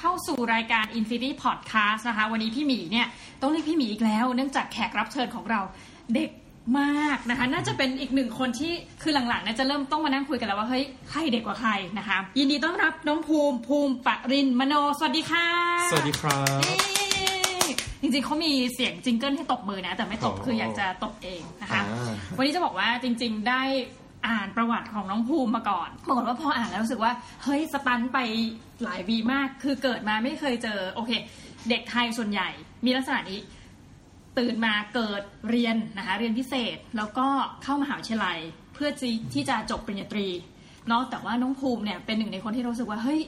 เข้าสู่รายการ In City Podcast นะคะวันนี้พี่หมีเนี่ยต้องเรียกพี่หมีอีกแล้วเนื่องจากแขกรับเชิญของเราเด็กมากนะคะน่าจะเป็นอีกหนึ่งคนที่คือหลังๆน่าจะเริ่มต้องมานั่งคุยกันแล้วว่าเฮ้ยใครเด็กกว่าใครนะคะยินดีต้อนรับน้องภูมิปรินทร์มโนสวัสดีค่ะสวัสดีครับจริงๆเขามีเสียงจิงเกิลให้ตบมือนะแต่ไม่ตบคืออยากจะตบเองนะคะวันนี้จะบอกว่าจริงๆได้อ่านประวัติของน้องภูมิมาก่อนปรากฏว่าพออ่านแล้วรู้สึกว่าเฮ้ยสตันไปหลายวีมากคือเกิดมาไม่เคยเจอโอเคเด็กไทยส่วนใหญ่มีลักษณะนี้ตื่นมาเกิดเรียนนะคะเรียนพิเศษแล้วก็เข้ามหาวิทยาลัยเพื่อที่จะจบปริญญาตรีเนาะแต่ว่าน้องภูมิเนี่ยเป็นหนึ่งในคนที่รู้สึกว่าเฮ้ย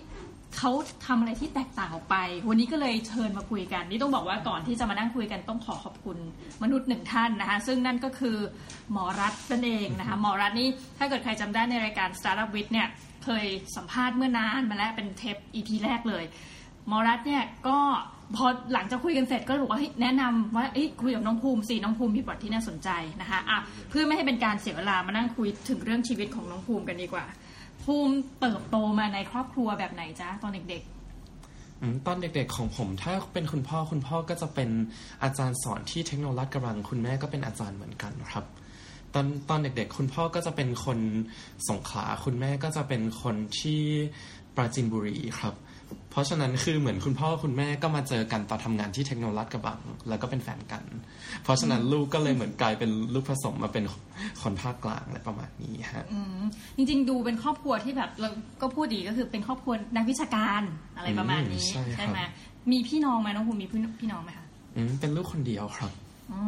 เขาทำอะไรที่แตกต่างออกไปวันนี้ก็เลยเชิญมาคุยกันนี่ต้องบอกว่าก่อนที่จะมานั่งคุยกันต้องขอขอบคุณมนุษย์หนึ่งท่านนะคะซึ่งนั่นก็คือหมอรัตน์นั่นเองนะคะหมอรัตน์นี่ถ้าเกิดใครจำได้ในรายการ Startup with เนี่ยเคยสัมภาษณ์เมื่อนานมาแล้วเป็นเทป EP แรกเลยหมอรัตน์เนี่ยก็พอหลังจากคุยกันเสร็จก็บอกว่าแนะนำว่าคุยกับน้องภูมิสิน้องภูมิมีบทที่น่าสนใจนะคะอ่ะเพื่อไม่ให้เป็นการเสียเวลามานั่งคุยถึงเรื่องชีวิตของน้องภูมิกันดีกว่าภูมิเติบโตมาในครอบครัวแบบไหนจ๊ะตอนเด็กๆตอนเด็กๆของผมถ้าเป็นคุณพ่อก็จะเป็นอาจารย์สอนที่เทคโนโลยีกำลังคุณแม่ก็เป็นอาจารย์เหมือนกันครับตอนเด็กๆคุณพ่อก็จะเป็นคนสงขลาคุณแม่ก็จะเป็นคนที่ปราจีนบุรีครับเพราะฉะนั้นคือเหมือนคุณพ่อคุณแม่ก็มาเจอกันตอนทำงานที่เทคโนโลยีกระบังแล้วก็เป็นแฟนกันเพราะฉะนั้นลูกก็เลยเหมือนกลายเป็นลูกผสมมาเป็นคนภาคกลางอะไรประมาณนี้ฮะจริงๆดูเป็นครอบครัวที่แบบเราก็พูดดีก็คือเป็นครอบครัวนักวิชาการอะไรประมาณนี้ใช่ไหมมีพี่น้องไหมน้องภูมิมีพี่น้องไหมคะเป็นลูกคนเดียวครับอ๋อ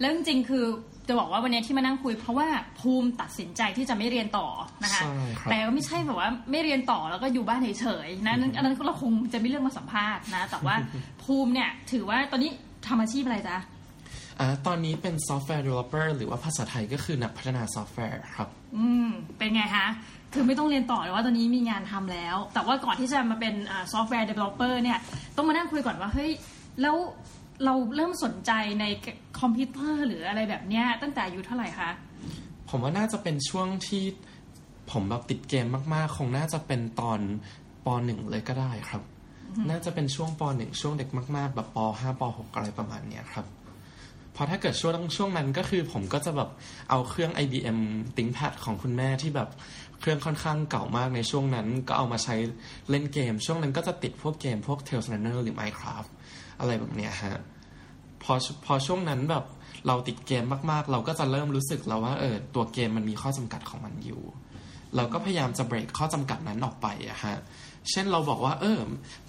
แล้วจริงๆคือจะบอกว่าวันนี้ที่มานั่งคุยเพราะว่าภูมิตัดสินใจที่จะไม่เรียนต่อนะคะแต่ก็ไม่ใช่แบบว่าไม่เรียนต่อแล้วก็อยู่บ้านเฉยๆนะอันนั้นเราคงจะไม่เรื่องมาสัมภาษณ์นะแต่ว่าภูมิเนี่ยถือว่าตอนนี้ทำอาชีพอะไรจ๊ะตอนนี้เป็น Software Developer หรือว่าภาษาไทยก็คือนักพัฒนาซอฟต์แวร์ครับเป็นไงคะคือไม่ต้องเรียนต่อเลยว่าตอนนี้มีงานทำแล้วแต่ว่าก่อนที่จะมาเป็นSoftware Developer เนี่ยต้องมานั่งคุยก่อนว่าเฮ้ยแล้วเราเริ่มสนใจในคอมพิวเตอร์หรืออะไรแบบเนี้ยตั้งแต่อายุเท่าไหร่คะผมว่าน่าจะเป็นช่วงที่ผมแบบติดเกมมากๆคงน่าจะเป็นตอนป .1 เลยก็ได้ครับ น่าจะเป็นช่วงป .1 ช่วงเด็กมากๆแบบป .5 ป .6 อะไรประมาณเนี้ยครับพอถ้าเกิดช่วงนั้นก็คือผมก็จะแบบเอาเครื่อง IBM ThinkPad ของคุณแม่ที่แบบเครื่องค่อนข้างเก่ามากในช่วงนั้นก็เอามาใช้เล่นเกมช่วงนั้นก็จะติดพวกเกมพวก Tales Runner หรือ Minecraftอะไรแบบเนี้ยฮะพอช่วงนั้นแบบเราติดเกมมากๆเราก็จะเริ่มรู้สึกแล้วว่าตัวเกมมันมีข้อจำกัดของมันอยู่เราก็พยายามจะเบรกข้อจำกัดนั้นออกไปอะฮะเช่นเราบอกว่า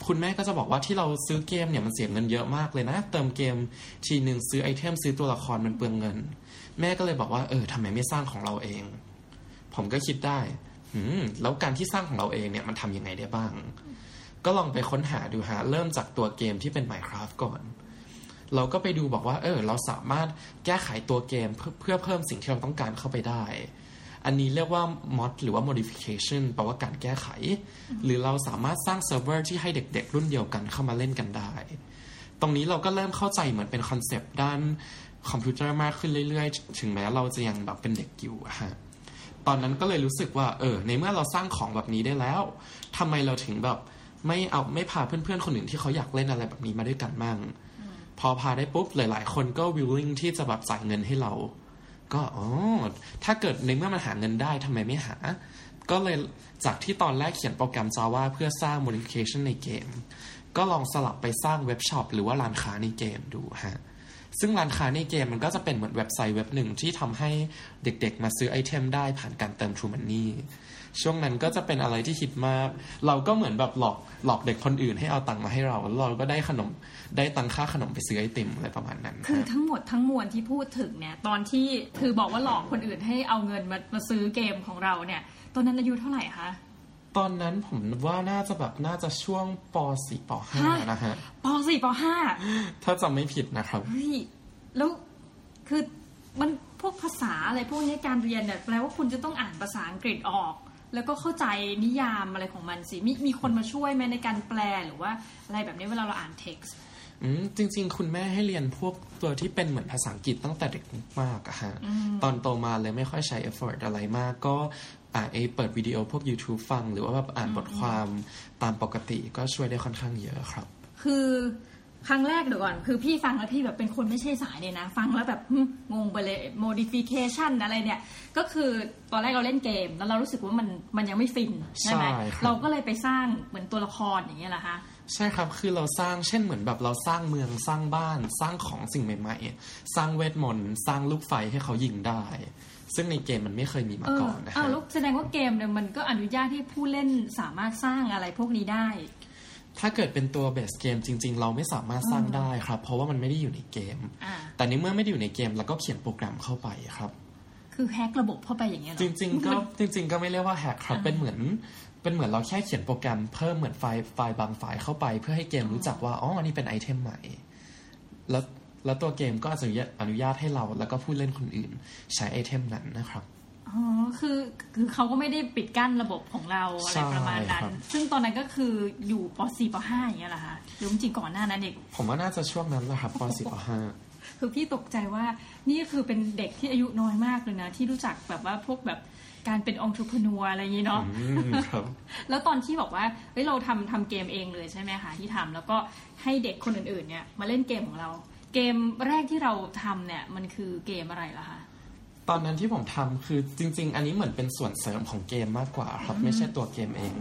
คุณแม่ก็จะบอกว่าที่เราซื้อเกมเนี่ยมันเสียเงินเยอะมากเลยนะเติมเกมทีนึงซื้อไอเทมซื้อตัวละครมันเปลืองเงินแม่ก็เลยบอกว่าทำไมไม่สร้างของเราเองผมก็คิดได้แล้วการที่สร้างของเราเองเนี่ยมันทำยังไงได้บ้างก็ลองไปค้นหาดูฮะเริ่มจากตัวเกมที่เป็น Minecraft ก่อนเราก็ไปดูบอกว่าเราสามารถแก้ไขตัวเกมเพื่อเพิ่มสิ่งที่เราต้องการเข้าไปได้อันนี้เรียกว่า mod หรือว่า modification แปลว่าการแก้ไขหรือเราสามารถสร้างเซิร์ฟเวอร์ที่ให้เด็กๆรุ่นเดียวกันเข้ามาเล่นกันได้ตรงนี้เราก็เริ่มเข้าใจเหมือนเป็นคอนเซปต์ด้านคอมพิวเตอร์มากขึ้นเรื่อยๆถึงแม้เราจะยังแบบเป็นเด็กอยู่ฮะตอนนั้นก็เลยรู้สึกว่าในเมื่อเราสร้างของแบบนี้ได้แล้วทำไมเราถึงแบบไม่พาเพื่อนๆคนอื่นที่เขาอยากเล่นอะไรแบบนี้มาด้วยกันมั่งพอพาได้ปุ๊บหลายๆคนก็ willing ที่จะแบบจ่ายเงินให้เราก็ถ้าเกิดในเมื่อมันหาเงินได้ทำไมไม่หาก็เลยจากที่ตอนแรกเขียนโปรแกรม Java เพื่อสร้าง modification ในเกมก็ลองสลับไปสร้างเว็บช็อปหรือว่าร้านค้าในเกมดูฮะซึ่งร้านค้าในเกมมันก็จะเป็นเหมือนเว็บไซต์เว็บหนึ่งที่ทำให้เด็กๆมาซื้อไอเทมได้ผ่านการเติม True Moneyช่วงนั้นก็จะเป็นอะไรที่คิดมากเราก็เหมือนแบบหลอกเด็กคนอื่นให้เอาตังค์มาให้เราเราก็ได้ขนมได้ตังค่าขนมไปซื้อไอติมอะไรประมาณนั้นคือทั้งหมดทั้งมวลที่พูดถึงเนี่ยตอนที่คือบอกว่าหลอกคนอื่นให้เอาเงินมาซื้อเกมของเราเนี่ยตอนนั้นอายุเท่าไหร่คะตอนนั้นผมว่าน่าจะช่วงป.4 ป.5 นะฮะป.4 ป.5 ถ้าจำไม่ผิดนะครับเฮ้ยแล้วคือมันพวกภาษาอะไรพวกนี้การเรียนเนี่ยแปลว่าคุณจะต้องอ่านภาษาอังกฤษออกแล้วก็เข้าใจนิยามอะไรของมันสิมีคนมาช่วยไหมในการแปลหรือว่าอะไรแบบนี้เวลาเราอ่านเท็กซ์จริงๆคุณแม่ให้เรียนพวกตัวที่เป็นเหมือนภาษาอังกฤษตั้งแต่เด็กมากอะฮะตอนโตมาเลยไม่ค่อยใช้ effort อะไรมากก็ เปิดวิดีโอพวก YouTube ฟังหรือว่าแบบอ่านบทความตามปกติก็ช่วยได้ค่อนข้างเยอะครับคือครั้งแรกเดี๋ยวก่อนคือพี่ฟังแล้วพี่แบบเป็นคนไม่ใช่สายเลยนะฟังแล้วแบบงงไปเลย modification อะไรเนี่ยก็คือตอนแรกเราเล่นเกมแล้วเรารู้สึกว่ามันยังไม่ฟินใช่ไหมเราก็เลยไปสร้างเหมือนตัวละครอย่างเงี้ยแหละคะใช่ครับคือเราสร้างเช่นเหมือนแบบเราสร้างเมืองสร้างบ้านสร้างของสิ่งใหม่ๆสร้างเวทมนต์สร้างลูกไฟให้เขายิงได้ซึ่งในเกมมันไม่เคยมีมาก่อนนะฮะแสดงว่าเกมเนี่ยมันก็อนุญาตให้ผู้เล่นสามารถสร้างอะไรพวกนี้ได้ถ้าเกิดเป็นตัวเบสเกมจริงๆเราไม่สามารถสร้างได้ครับเพราะว่ามันไม่ได้อยู่ในเกมแต่ในเมื่อไม่ได้อยู่ในเกมเราก็เขียนโปรแกรมเข้าไปครับคือแฮกระบบเข้าไปอย่างเงี้ยหรอจริงๆก็ไม่เรียกว่าแฮกครับเป็นเหมือนเราแค่เขียนโปรแกรมเพิ่มเหมือนไฟล์บางไฟล์เข้าไปเพื่อให้เกมรู้จักว่าอ๋ออันนี้เป็นไอเทมใหม่แล้วตัวเกมก็อนุญาตให้เราแล้วก็ผู้เล่นคนอื่นใช้ไอเทมนั้นนะครับอ๋อคือเขาก็ไม่ได้ปิดกั้นระบบของเราอะไรประมาณนั้นซึ่งตอนนั้นก็คืออยู่ป.4 ป.5 อย่างเงี้ยแหละค่ะหรือจริงก่อนหน้านั้นเด็กผมว่าน่าจะช่วงนั้นแหละครับป.4 ป.5 คือพี่ตกใจว่านี่คือเป็นเด็กที่อายุน้อยมากเลยนะที่รู้จักแบบว่าพวกแบบการเป็นองค์ธุรนัวอะไรอย่างนี้เนาะครับแล้วตอนที่บอกว่าเฮ้ยเราทำเกมเองเลยใช่ไหมคะที่ทำแล้วก็ให้เด็กคนอื่นๆเนี่ยมาเล่นเกมของเราเกมแรกที่เราทำเนี่ยมันคือเกมอะไรล่ะคะตอนนั้นที่ผมทำคือจริงๆอันนี้เหมือนเป็นส่วนเสริมของเกมมากกว่าครับไม่ใช่ตัวเกมเอง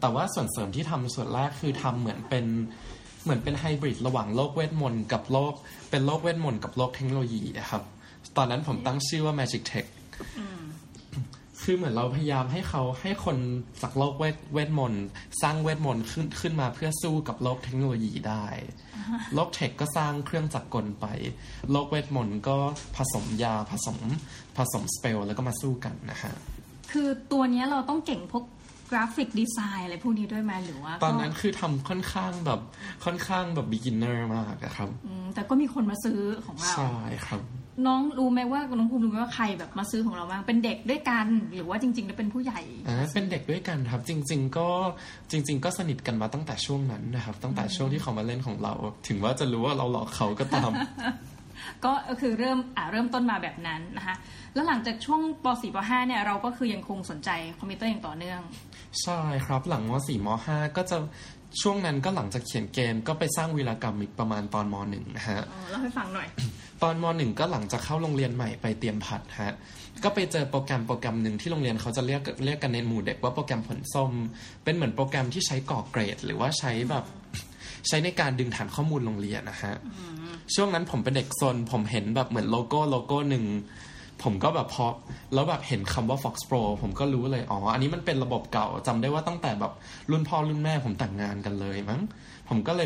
แต่ว่าส่วนเสริมที่ทำส่วนแรกคือทำเหมือนเป็นไฮบริดระหว่างโลกเวทมนต์กับโลกเวทมนต์กับโลกเทคโนโลยีนะครับตอนนั้นผมตั้งชื่อว่า Magic Tech คือเหมือนเราพยายามให้เขาให้คนจากโลกเวทมนต์สร้างเวทมนต์ขึ้นมาเพื่อสู้กับโลกเทคโนโลยีได้โลกเทคก็สร้างเครื่องจักรกลไปโลกเวทมนต์ก็ผสมยาผสมสเปลแล้วก็มาสู้กันนะฮะคือตัวนี้เราต้องเก่งพวกกราฟิกดีไซน์อะไรพวกนี้ด้วยไหมหรือว่าตอนนั้นคือทำค่อนข้างแบบ beginner มากนะครับแต่ก็มีคนมาซื้อของเราใช่ครับน้องรู้ไหมว่าน้องภูมิรู้ไหมว่าใครแบบมาซื้อของเราบ้างเป็นเด็กด้วยกันหรือว่าจริงๆแล้วเป็นผู้ใหญ่เป็นเด็กด้วยกันครับจริงๆก็สนิทกันมาตั้งแต่ช่วงนั้นนะครับตั้งแต่ช่วงที่เขามาเล่นของเราถึงว่าจะรู้ว่าเราหลอกเขาก็ตาม ก็คือเริ่มต้นมาแบบนั้นนะคะแล้วหลังจากช่วงป.4 ป.5 เนี่ยเราก็คือยังคงสนใจคอมพิวเตอร์อย่างต่อเนื่องใช่ครับหลังม.4 ม.5 ก็จะช่วงนั้นก็หลังจากเขียนเกมก็ไปสร้างวีรกรรมอีกประมาณตอนม.1 นะฮะเล่าให้ฟังหน่อย ตอนม.1 ก็หลังจากเข้าโรงเรียนใหม่ไปเตรียมผัดฮะก็ไปเจอโปรแกรมนึงที่โรงเรียนเขาจะเรียกกันในหมู่เด็กว่าโปรแกรมผลส้มเป็นเหมือนโปรแกรมที่ใช้ก่อเกรดหรือว่าใช้แบบใช้ในการดึงฐานข้อมูลโรงเรียนนะฮะช่วงนั้นผมเป็นเด็กซนผมเห็นแบบเหมือนโลโก้นึงผมก็แบบพอแล้วแบบเห็นคำว่า Foxpro ผมก็รู้เลยอ๋ออันนี้มันเป็นระบบเก่าจำได้ว่าตั้งแต่แบบรุ่นพ่อรุ่นแม่ผมแต่งงานกันเลยมั้งผมก็เล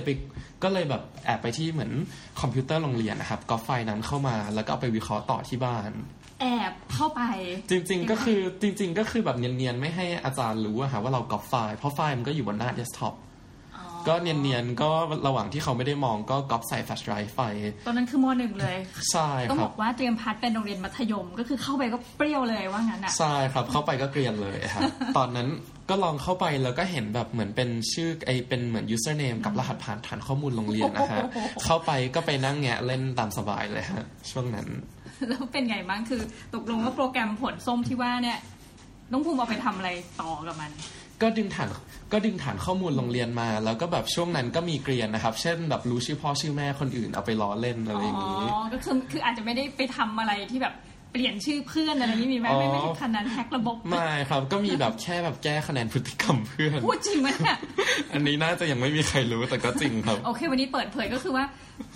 ยแบบแอบไปที่เหมือนคอมพิวเตอร์โรงเรียนนะครับก็ไฟล์นั้นเข้ามาแล้วก็เอาไปวิเคราะห์ต่อที่บ้านแอบเข้าไปจริงๆก็คือแบบเนียนๆไม่ให้อาจารย์รู้อ่ะค่ะว่าเราก๊อปไฟล์เพราะไฟล์มันก็อยู่บนหน้าเดสก์ท็อปก็เนียนๆก็ระหว่างที่เขาไม่ได้มองก็ก๊อปใส่แฟลชไดรฟ์ไฟตอนนั้นคือม.1 เลยใช่ครับต้องบอกว่าเตรียมพัดเป็นโรงเรียนมัธยมก็คือเข้าไปก็เปรี้ยวเลยว่างั้นอ่ะใช่ครับเข้าไปก็เกรียนเลยครับตอนนั้นก็ลองเข้าไปแล้วก็เห็นแบบเหมือนเป็นชื่อไอเป็นเหมือน username กับรหัสผ่านฐานข้อมูลโรงเรียนนะฮะเข้าไปก็ไปนั่งแงะเล่นตามสบายเลยฮะช่วงนั้นแล้วเป็นไงบ้างคือตกลงว่าโปรแกรมผลส้มที่ว่าเนี่ยน้องภูมิเอาไปทำอะไรต่อกับมันก็ดึงฐานข้อมูลโรงเรียนมาแล้วก็แบบช่วงนั้นก็มีเกรียนนะครับเช่นแบบรู้ชื่อพ่อชื่อแม่คนอื่นเอาไปล้อเล่นอะไรอย่างนี้อ๋อก็คืออาจจะไม่ได้ไปทำอะไรที่แบบเปลี่ยนชื่อเพื่อนอะไรนี้มีไหมไม่ถึงขนาดแฮกระบบไม่ครับก็มีแบบแค่แบบแก้คะแนนพฤติกรรมเพื่อนพูดจริงไหมเนี่ยอันนี้น่าจะยังไม่มีใครรู้แต่ก็จริงครับโอเควันนี้เปิดเผยก็คือว่า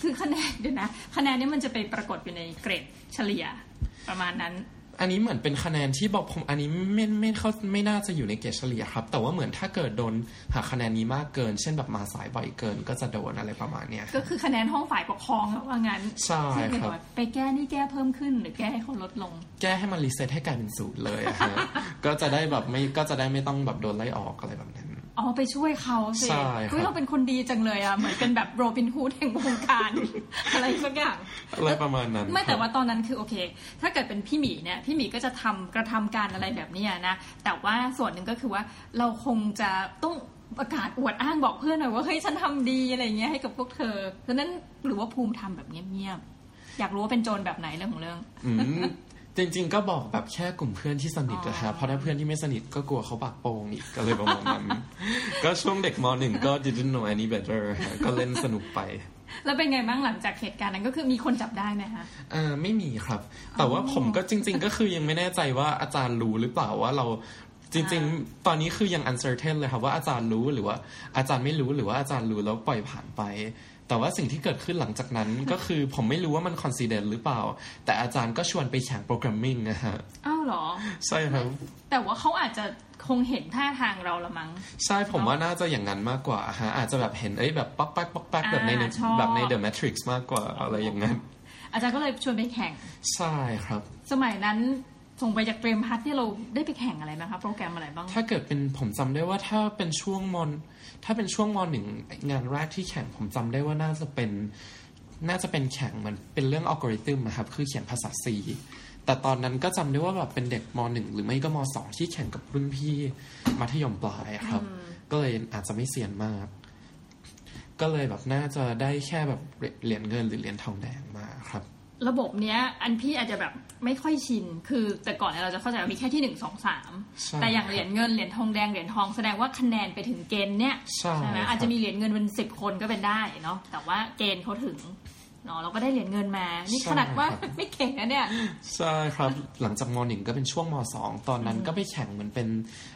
คือคะแนนเดี๋ยวนะคะแนนนี้มันจะไปปรากฏอยู่ในเกรดเฉลี่ยประมาณนั้นอันนี้เหมือนเป็นคะแนนที่บอกผมอันนี้ไม่เข้าไม่น่าจะอยู่ในเกรดเฉลี่ยครับแต่ว่าเหมือนถ้าเกิดโดนหาคะแนนนี้มากเกินเช่นแบบมาสายบ่อยเกินก็จะโดนอะไรประมาณเนี้ยก็คือคะแนนห้องฝ่ายปกครองว่างั้นใช่ครับไปแก้นี่แก้เพิ่มขึ้นหรือแก้ให้เขาลดลงแก้ให้มันรีเซ็ตให้กลายเป็นศูนย์เลยอ่ะครับก็จะได้แบบไม่ก็จะได้ไม่ต้องแบบโดนไล่ออกอะไรแบบนั้นอ๋อไปช่วยเขาสิเฮ้ยเราเป็นคนดีจังเลยอ่ะเหมือนเป็นแบบโรบินฮูดแห่งวงการอะไรสักอย่างอะไรประมาณนั้นไม่แต่ว่าตอนนั้นคือโอเคถ้าเกิดเป็นพี่หมีเนี่ยพี่หมีก็จะกระทำการอะไรแบบนี้นะแต่ว่าส่วนหนึ่งก็คือว่าเราคงจะต้องประกาศอวดอ้างบอกเพื่อนหน่อยว่าเฮ้ยฉันทำดีอะไรเงี้ยให้กับพวกเธอฉะนั้นหรือว่าภูมิทำแบบเงียบๆอยากรู้ว่าเป็นโจรแบบไหนเรื่องของเรื่อง จริงๆก็บอกแบบแค่กลุ่มเพื่อนที่สนิทนะครับเพราะถ้าเพื่อนที่ไม่สนิทก็กลัวเขาบักโปงอีกก็เลยประมาณนั้นก็ช่วงเด็กม.1 ก็ didn't know any better ก็เล่นสนุกไปแล้วเป็นไงบ้างหลังจากเหตุการณ์นั้นก็คือมีคนจับได้ไหมคะไม่มีครับแต่ว่าผมก็จริงๆก็คือยังไม่แน่ใจว่าอาจารย์รู้หรือเปล่าว่าเราจริงๆตอนนี้คือยัง uncertain เลยครับว่าอาจารย์รู้หรือว่าอาจารย์ไม่รู้หรือว่าอาจารย์รู้แล้วปล่อยผ่านไปแต่ว่าสิ่งที่เกิดขึ้นหลังจากนั้นก็คือผมไม่รู้ว่ามัน coincidence หรือเปล่าแต่อาจารย์ก็ชวนไปแข่ง programming นะฮะอ้าวเหรอใช่ครับแต่ว่าเขาอาจจะคงเห็นท่าทางเราละมั้งใช่ผมว่าน่าจะอย่างนั้นมากกว่าฮะอาจจะแบบเห็นแบบป๊อกๆป๊อกๆแบบใน The Matrix มากกว่าอะไรอย่างนั้นอาจารย์ก็เลยชวนไปแข่งใช่ครับสมัยนั้นส่งไปจากเตรียมพัดที่เราได้ไปแข่งอะไรมั้งคะโปรแกรมอะไรบ้างถ้าเกิดเป็นผมจำได้ว่าถ้าเป็นช่วงม.1 งานแรกที่แข่งผมจำได้ว่าน่าจะเป็นแข่งมันเป็นเรื่องอัลกอริทึมนะครับคือเขียนภาษา C แต่ตอนนั้นก็จำได้ว่าแบบเป็นเด็กม.1 หรือไม่ก็ม.2 ที่แข่งกับรุ่นพี่มัธยมปลายครับก็เลยอาจจะไม่เซียนมากก็เลยแบบน่าจะได้แค่แบบเหรียญเงินหรือเหรียญทองแดงมาครับระบบเนี้ยอันพี่อาจจะแบบไม่ค่อยชินคือแต่ก่อนเราจะเข้าใจว่ามีแค่ที่1 2 3แต่อย่างเหรียญเงินเหรียญทองแดงเหรียญทองแสดงว่าคะแนนไปถึงเกณฑ์เนี้ยใช่มั้ยอาจจะมีเหรียญเงินเป็น10คนก็เป็นได้เนาะแต่ว่าเกณฑ์เขาถึงเนาะเราก็ได้เหรียญเงินมานี่ขนาดว่าไม่เก่งนะเนี่ยใช่ครับหลังจากม.1 ก็เป็นช่วงม.2 ตอนนั้นก็ไปแข่งเหมือนเป็น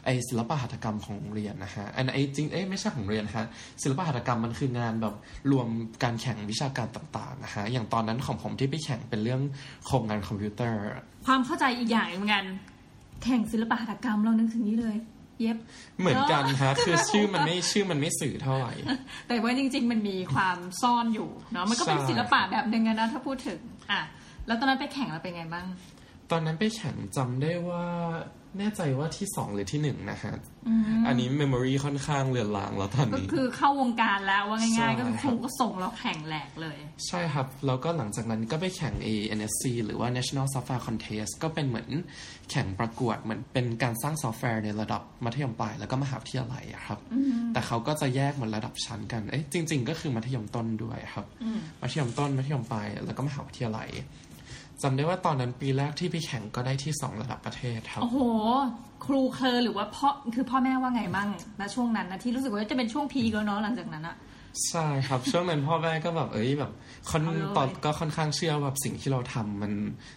ไอศิลปหัตถกรรมของโรงเรียนนะฮะอันไอ้จริงไม่ใช่ของเรียนฮะศิลปหัตถกรรมมันคืองานแบบรวมการแข่งวิชาการต่างๆนะฮะอย่างตอนนั้นของผมที่ไปแข่งเป็นเรื่องโครงงานคอมพิวเตอร์ความเข้าใจอีกอย่างเหมือนกันแข่งศิลปหัตถกรรมเรานึกถึงนี้เลยเย็บเหมือนกันฮะคือชื่อมันไม่สื่อเท่าไหร่แต่ว่าจริงๆมันมีความซ่อนอยู่เนาะมันก็เป็นศิลปะแบบนึงนะถ้าพูดถึงอ่ะแล้วตอนนั้นไปแข่งแล้วเป็นไงบ้างตอนนั้นไปแข่งจำได้ว่าแน่ใจว่าที่2หรือที่1นะฮะอันนี้เมมโมรีค่อนข้างเลือนลางแล้วตอนนี้ก็คือเข้าวงการแล้วว่าง่ายๆก็คงก็ส่งเราแข่งแหลกเลยใช่ครับแล้วก็หลังจากนั้นก็ไปแข่ง NSC หรือว่า National Software Contest ก็เป็นเหมือนแข่งประกวดเหมือนเป็นการสร้างซอฟต์แวร์ในระดับมัธยมปลายแล้วก็มหาวิทยาลัยครับแต่เขาก็จะแยกเหมือนระดับชั้นกันเอ๊ะจริงๆก็คือมัธยมต้นด้วยครับมัธยมต้นมัธยมปลายแล้วก็มหาวิทยาลัยจำได้ว่าตอนนั้นปีแรกที่ไปแข่งก็ได้ที่2ระดับประเทศครับโอ้โหครูเคยหรือว่าพ่อคือพ่อแม่ว่าไงมั่งณช่วงนั้นนะที่รู้สึกว่าจะเป็นช่วงพีคแล้วเนาะหลังจากนั้นอะใช่ครับช่วงนั้นพ่อแม่ก็แบบแบบตอนก็ค่อนข้างเชื่อว่าสิ่งที่เราทำมัน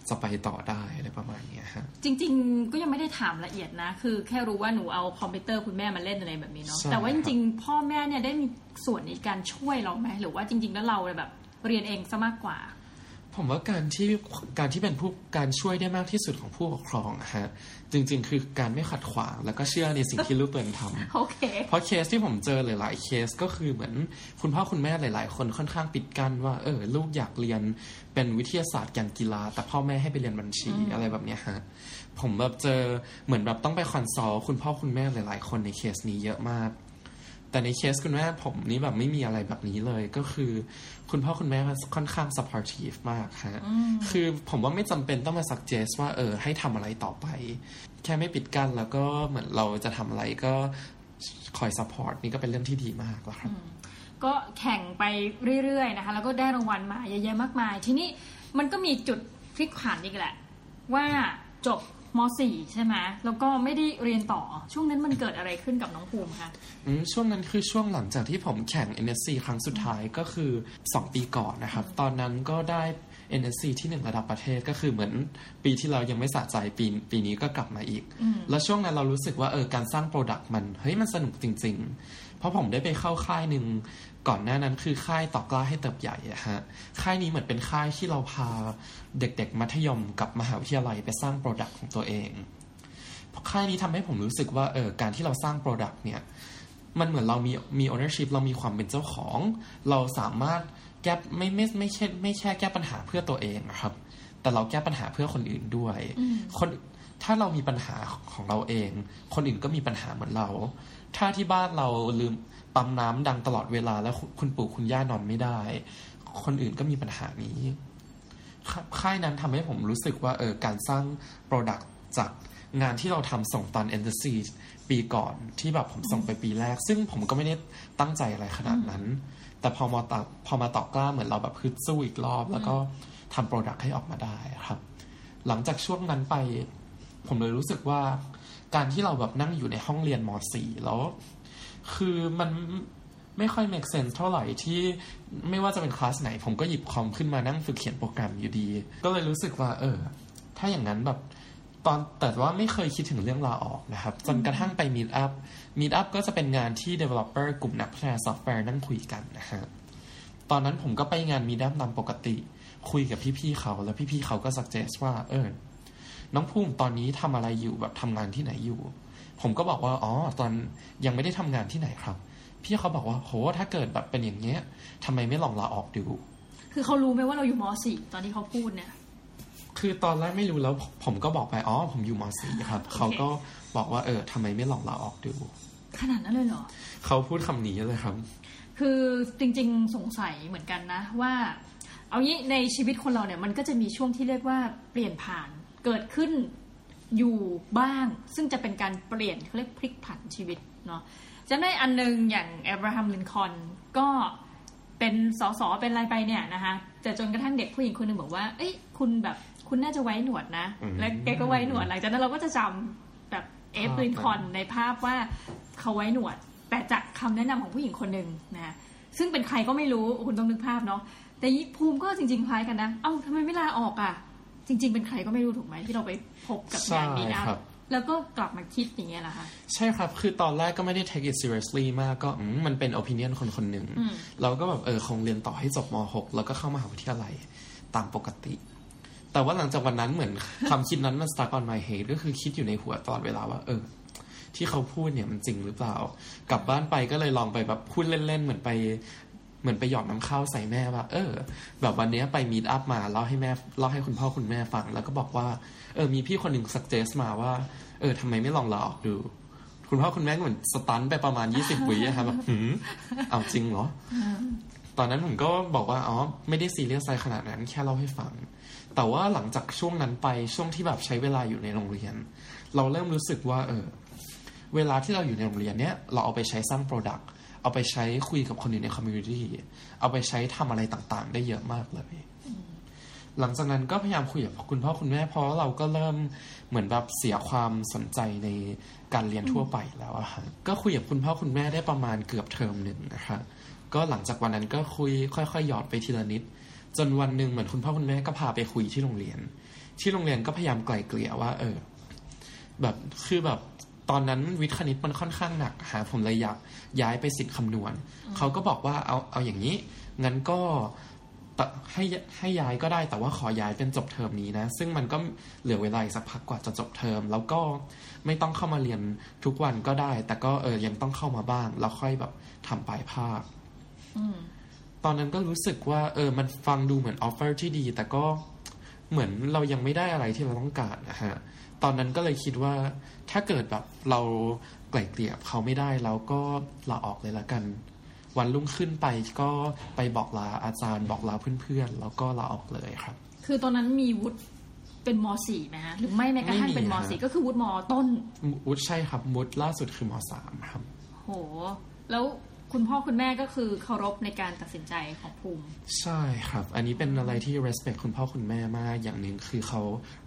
จะไปต่อได้อะไรประมาณนี้ฮะจริงๆก็ยังไม่ได้ถามละเอียดนะคือแค่รู้ว่าหนูเอาคอมพิวเตอร์คุณแม่มาเล่นอะไรแบบนี้เนาะแต่ว่าจริงๆพ่อแม่เนี่ยได้มีส่วนในการช่วยเราไหมหรือว่าจริงๆแล้วเราแบบเรียนเองซะมากกว่าผมว่าการที่เป็นผู้การช่วยได้มากที่สุดของผู้ปกครองฮะจริงๆคือการไม่ขัดขวางแล้วก็เชื่อในสิ่งที่ลูกตัวเองทำโอเคเพราะเคสที่ผมเจอหลายๆเคสก็คือเหมือนคุณพ่อคุณแม่หลายๆคนค่อนข้างปิดกั้นว่าลูกอยากเรียนเป็นวิทยาศาสตร์การกีฬาแต่พ่อแม่ให้ไปเรียนบัญชีอะไรแบบเนี้ยฮะผมแบบเจอเหมือนแบบต้องไปคอนซัลท์คุณพ่อคุณแม่หลายๆคนในเคสนี้เยอะมากแต่ในเคสคุณแม่ผมนี่แบบไม่มีอะไรแบบนี้เลยก็คือคุณพ่อคุณแม่ค่อนข้าง supportive มากฮะคือผมว่าไม่จำเป็นต้องมา suggest ว่าให้ทำอะไรต่อไปแค่ไม่ปิดกั้นแล้วก็เหมือนเราจะทำอะไรก็คอย support นี่ก็เป็นเรื่องที่ดีมากแล้วครับก็แข่งไปเรื่อยๆนะคะแล้วก็ได้รางวัลมาเยอะแยะมากมายทีนี้มันก็มีจุดพลิกผันอีกแหละว่าจบม.4 ใช่ไหมแล้วก็ไม่ได้เรียนต่อช่วงนั้นมันเกิดอะไรขึ้นกับน้องภูมิคะช่วงนั้นคือช่วงหลังจากที่ผมแข่ง NSC ครั้งสุดท้ายก็คือ2ปีก่อนนะครับตอนนั้นก็ได้ NSC ที่1ระดับประเทศก็คือเหมือนปีที่เรายังไม่สะใจปีนี้ก็กลับมาอีกแล้วช่วงนั้นเรารู้สึกว่าการสร้างโปรดักต์มันมันสนุกจริงๆเพราะผมได้ไปเข้าค่ายนึงก่อนหน้านั้นคือค่ายต่อกล้าให้เติบใหญ่ฮะค่ายนี้เหมือนเป็นค่ายที่เราพาเด็กๆมัธยมกับมหาวิทยาลัยไปสร้างโปรดักต์ของตัวเองค่ายนี้ทำให้ผมรู้สึกว่าการที่เราสร้างโปรดักต์เนี่ยมันเหมือนเรามี ownership เรามีความเป็นเจ้าของเราสามารถแก้ไม่ใช่แก้ปัญหาเพื่อตัวเองครับแต่เราแก้ปัญหาเพื่อคนอื่นด้วยคนถ้าเรามีปัญหาของเราเองคนอื่นก็มีปัญหาเหมือนเราถ้าที่บ้านเราลืมปั๊มน้ำดังตลอดเวลาแล้วคุณปู่คุณย่านอนไม่ได้คนอื่นก็มีปัญหานี้ค่ายนั้นทำให้ผมรู้สึกว่าการสร้าง product จากงานที่เราทำส่งตอน NSC ปีก่อนที่แบบผมส่งไปปีแรกซึ่งผมก็ไม่ได้ตั้งใจอะไรขนาดนั้นแต่พอมาต่อกล้าเหมือนเราแบบฮึดสู้อีกรอบแล้วก็ทำ product ให้ออกมาได้ครับ หลังจากช่วงนั้นไปผมเลยรู้สึกว่าการที่เราแบบนั่งอยู่ในห้องเรียนม.4 แล้วคือมันไม่ค่อย make sense เท่าไหร่ที่ไม่ว่าจะเป็นคลาสไหนผมก็หยิบคอมขึ้นมานั่งฝึกเขียนโปรแกรมอยู่ดีก็เลยรู้สึกว่าถ้าอย่างนั้นแบบแต่ว่าไม่เคยคิดถึงเรื่องลาออกนะครับจนกระทั่งไป Meet Up ก็จะเป็นงานที่ Developer กลุ่มนักพัฒนาซอฟต์แวร์นั่งคุยกันนะฮะตอนนั้นผมก็ไปงาน Meet Up ตามปกติคุยกับพี่ๆเขาแล้วพี่ๆเขาก็ suggest ว่าน้องภูมิตอนนี้ทำอะไรอยู่แบบทำงานที่ไหนอยู่ผมก็บอกว่าตอนยังไม่ได้ทำงานที่ไหนครับพี่เขาบอกว่าโหถ้าเกิดแบบเป็นอย่างเงี้ยทำไมไม่ลองลาออกดูคือเขารู้ไหมว่าเราอยู่ม.4 ตอนที่เขาพูดเนี่ยคือตอนแรกไม่รู้แล้วผมก็บอกไปผมอยู่ม.4 ครับ okay. เขาก็บอกว่าทำไมไม่ลองลาออกดูขนาดนั้นเลยเหรอเขาพูดคำนี้เลยครับคือจริงๆสงสัยเหมือนกันนะว่าเอางี้ในชีวิตคนเราเนี่ยมันก็จะมีช่วงที่เรียกว่าเปลี่ยนผ่านเกิดขึ้นอยู่บ้างซึ่งจะเป็นการเปลี่ยนเขาเรียกพลิกผันชีวิตเนาะจำได้อันนึงอย่างแอบราฮัมลินคอล์นก็เป็นสสเป็นอะไรไปเนี่ยนะคะแต่จนกระทั่งเด็กผู้หญิงคนนึงบอกว่าเอ้ยคุณแบบคุณน่าจะไว้หนวดนะแล้วแกก็ไว้หนวดหลังจากนั้นเราก็จะจำแบบแอบลินคอล์นในภาพว่าเขาไว้หนวดแต่จากคำแนะนำของผู้หญิงคนนึงนะซึ่งเป็นใครก็ไม่รู้คุณต้องนึกภาพเนาะแต่ภูมิก็จริงๆคล้ายกันนะทำไมไม่ลาออกอ่ะจริงๆเป็นใครก็ไม่รู้ถูกไหมที่เราไปพบกับงานนี้นะแล้วก็กลับมาคิดอย่างเงี้ยเหรอคะใช่ครับคือตอนแรกก็ไม่ได้ take it seriously มากก็มันเป็น opinion คนๆนึงเราก็แบบคงเรียนต่อให้จบม.6 แล้วก็เข้ามหาวิทยาลัยตามปกติแต่ว่าหลังจากวันนั้นเหมือน ความคิดนั้นมัน stuck on my head ก็คือคิดอยู่ในหัวตลอดเวลาว่าที่เขาพูดเนี่ยมันจริงหรือเปล่ากลับบ้านไปก็เลยลองไปแบบพูดเล่นๆเหมือนไปหยอดน้ำข้าวใส่แม่ว่าแบบวันนี้ไปมีตอัพมาเล่าให้คุณพ่อคุณแม่ฟังแล้วก็บอกว่ามีพี่คนหนึ่ง suggest มาว่าทำไมไม่ลองลาออกดูคุณพ่อคุณแม่ก็เหมือนสตันไปประมาณ20 วินะครับแบบเอาจริงเหรอ ตอนนั้นผมก็บอกว่าไม่ได้ซีเรียสอะไรขนาดนั้นแค่เล่าให้ฟังแต่ว่าหลังจากช่วงนั้นไปช่วงที่แบบใช้เวลาอยู่ในโรงเรียนเราเริ่มรู้สึกว่าเวลาที่เราอยู่ในโรงเรียนเนี้ยเราเอาไปใช้สร้าง productเอาไปใช้คุยกับคนอื่นในคอมมูนิตี้เอาไปใช้ทำอะไรต่างๆได้เยอะมากเลยหลังจากนั้นก็พยายามคุยกับคุณพ่อคุณแม่เพราะเราก็เริ่มเหมือนแบบเสียความสนใจในการเรียนทั่วไปแล้วอะค่ะก็คุยกับคุณพ่อคุณแม่ได้ประมาณเกือบเทอมนึงนะคะก็หลังจากวันนั้นก็คุยค่อยๆหยอดไปทีละนิดจนวันนึงเหมือนคุณพ่อคุณแม่ก็พาไปคุยที่โรงเรียนก็พยายามไกล่เกลี่ยว่าแบบคือแบบตอนนั้นวิทย์คณิตมันค่อนข้างหนักหาผมเลยอยากย้ายไปศิลป์คำนวณเขาก็บอกว่าเอาอย่างนี้งั้นก็ให้ย้ายก็ได้แต่ว่าขอย้ายเป็นจบเทอมนี้นะซึ่งมันก็เหลือเวลาอีกสักพักกว่าจะจบเทอมแล้วก็ไม่ต้องเข้ามาเรียนทุกวันก็ได้แต่ก็ยังต้องเข้ามาบ้างแล้วค่อยแบบทำปลายภาคตอนนั้นก็รู้สึกว่ามันฟังดูเหมือนออฟเฟอร์ที่ดีแต่ก็เหมือนเรายังไม่ได้อะไรที่เราต้องการนะฮะตอนนั้นก็เลยคิดว่าถ้าเกิดแบบเราไกล่เกลี่ยเขาไม่ได้เราก็ลาออกเลยละกันวันรุ่งขึ้นไปก็ไปบอกลาอาจารย์บอกลาเพื่อนๆแล้วก็ลาออกเลยครับคือตอนนั้นมีวุฒิเป็นม.4 มั้ยฮะหรือไม่แม้กระทั่งเป็นม.4 ก็คือวุฒิม.ต้นวุฒิใช่ครับวุฒิล่าสุดคือม.3 ครับโหแล้วคุณพ่อคุณแม่ก็คือเคารพในการตัดสินใจของภูมิใช่ครับอันนี้เป็นอะไรที่ respect คุณพ่อคุณแม่มากอย่างนึงคือเขา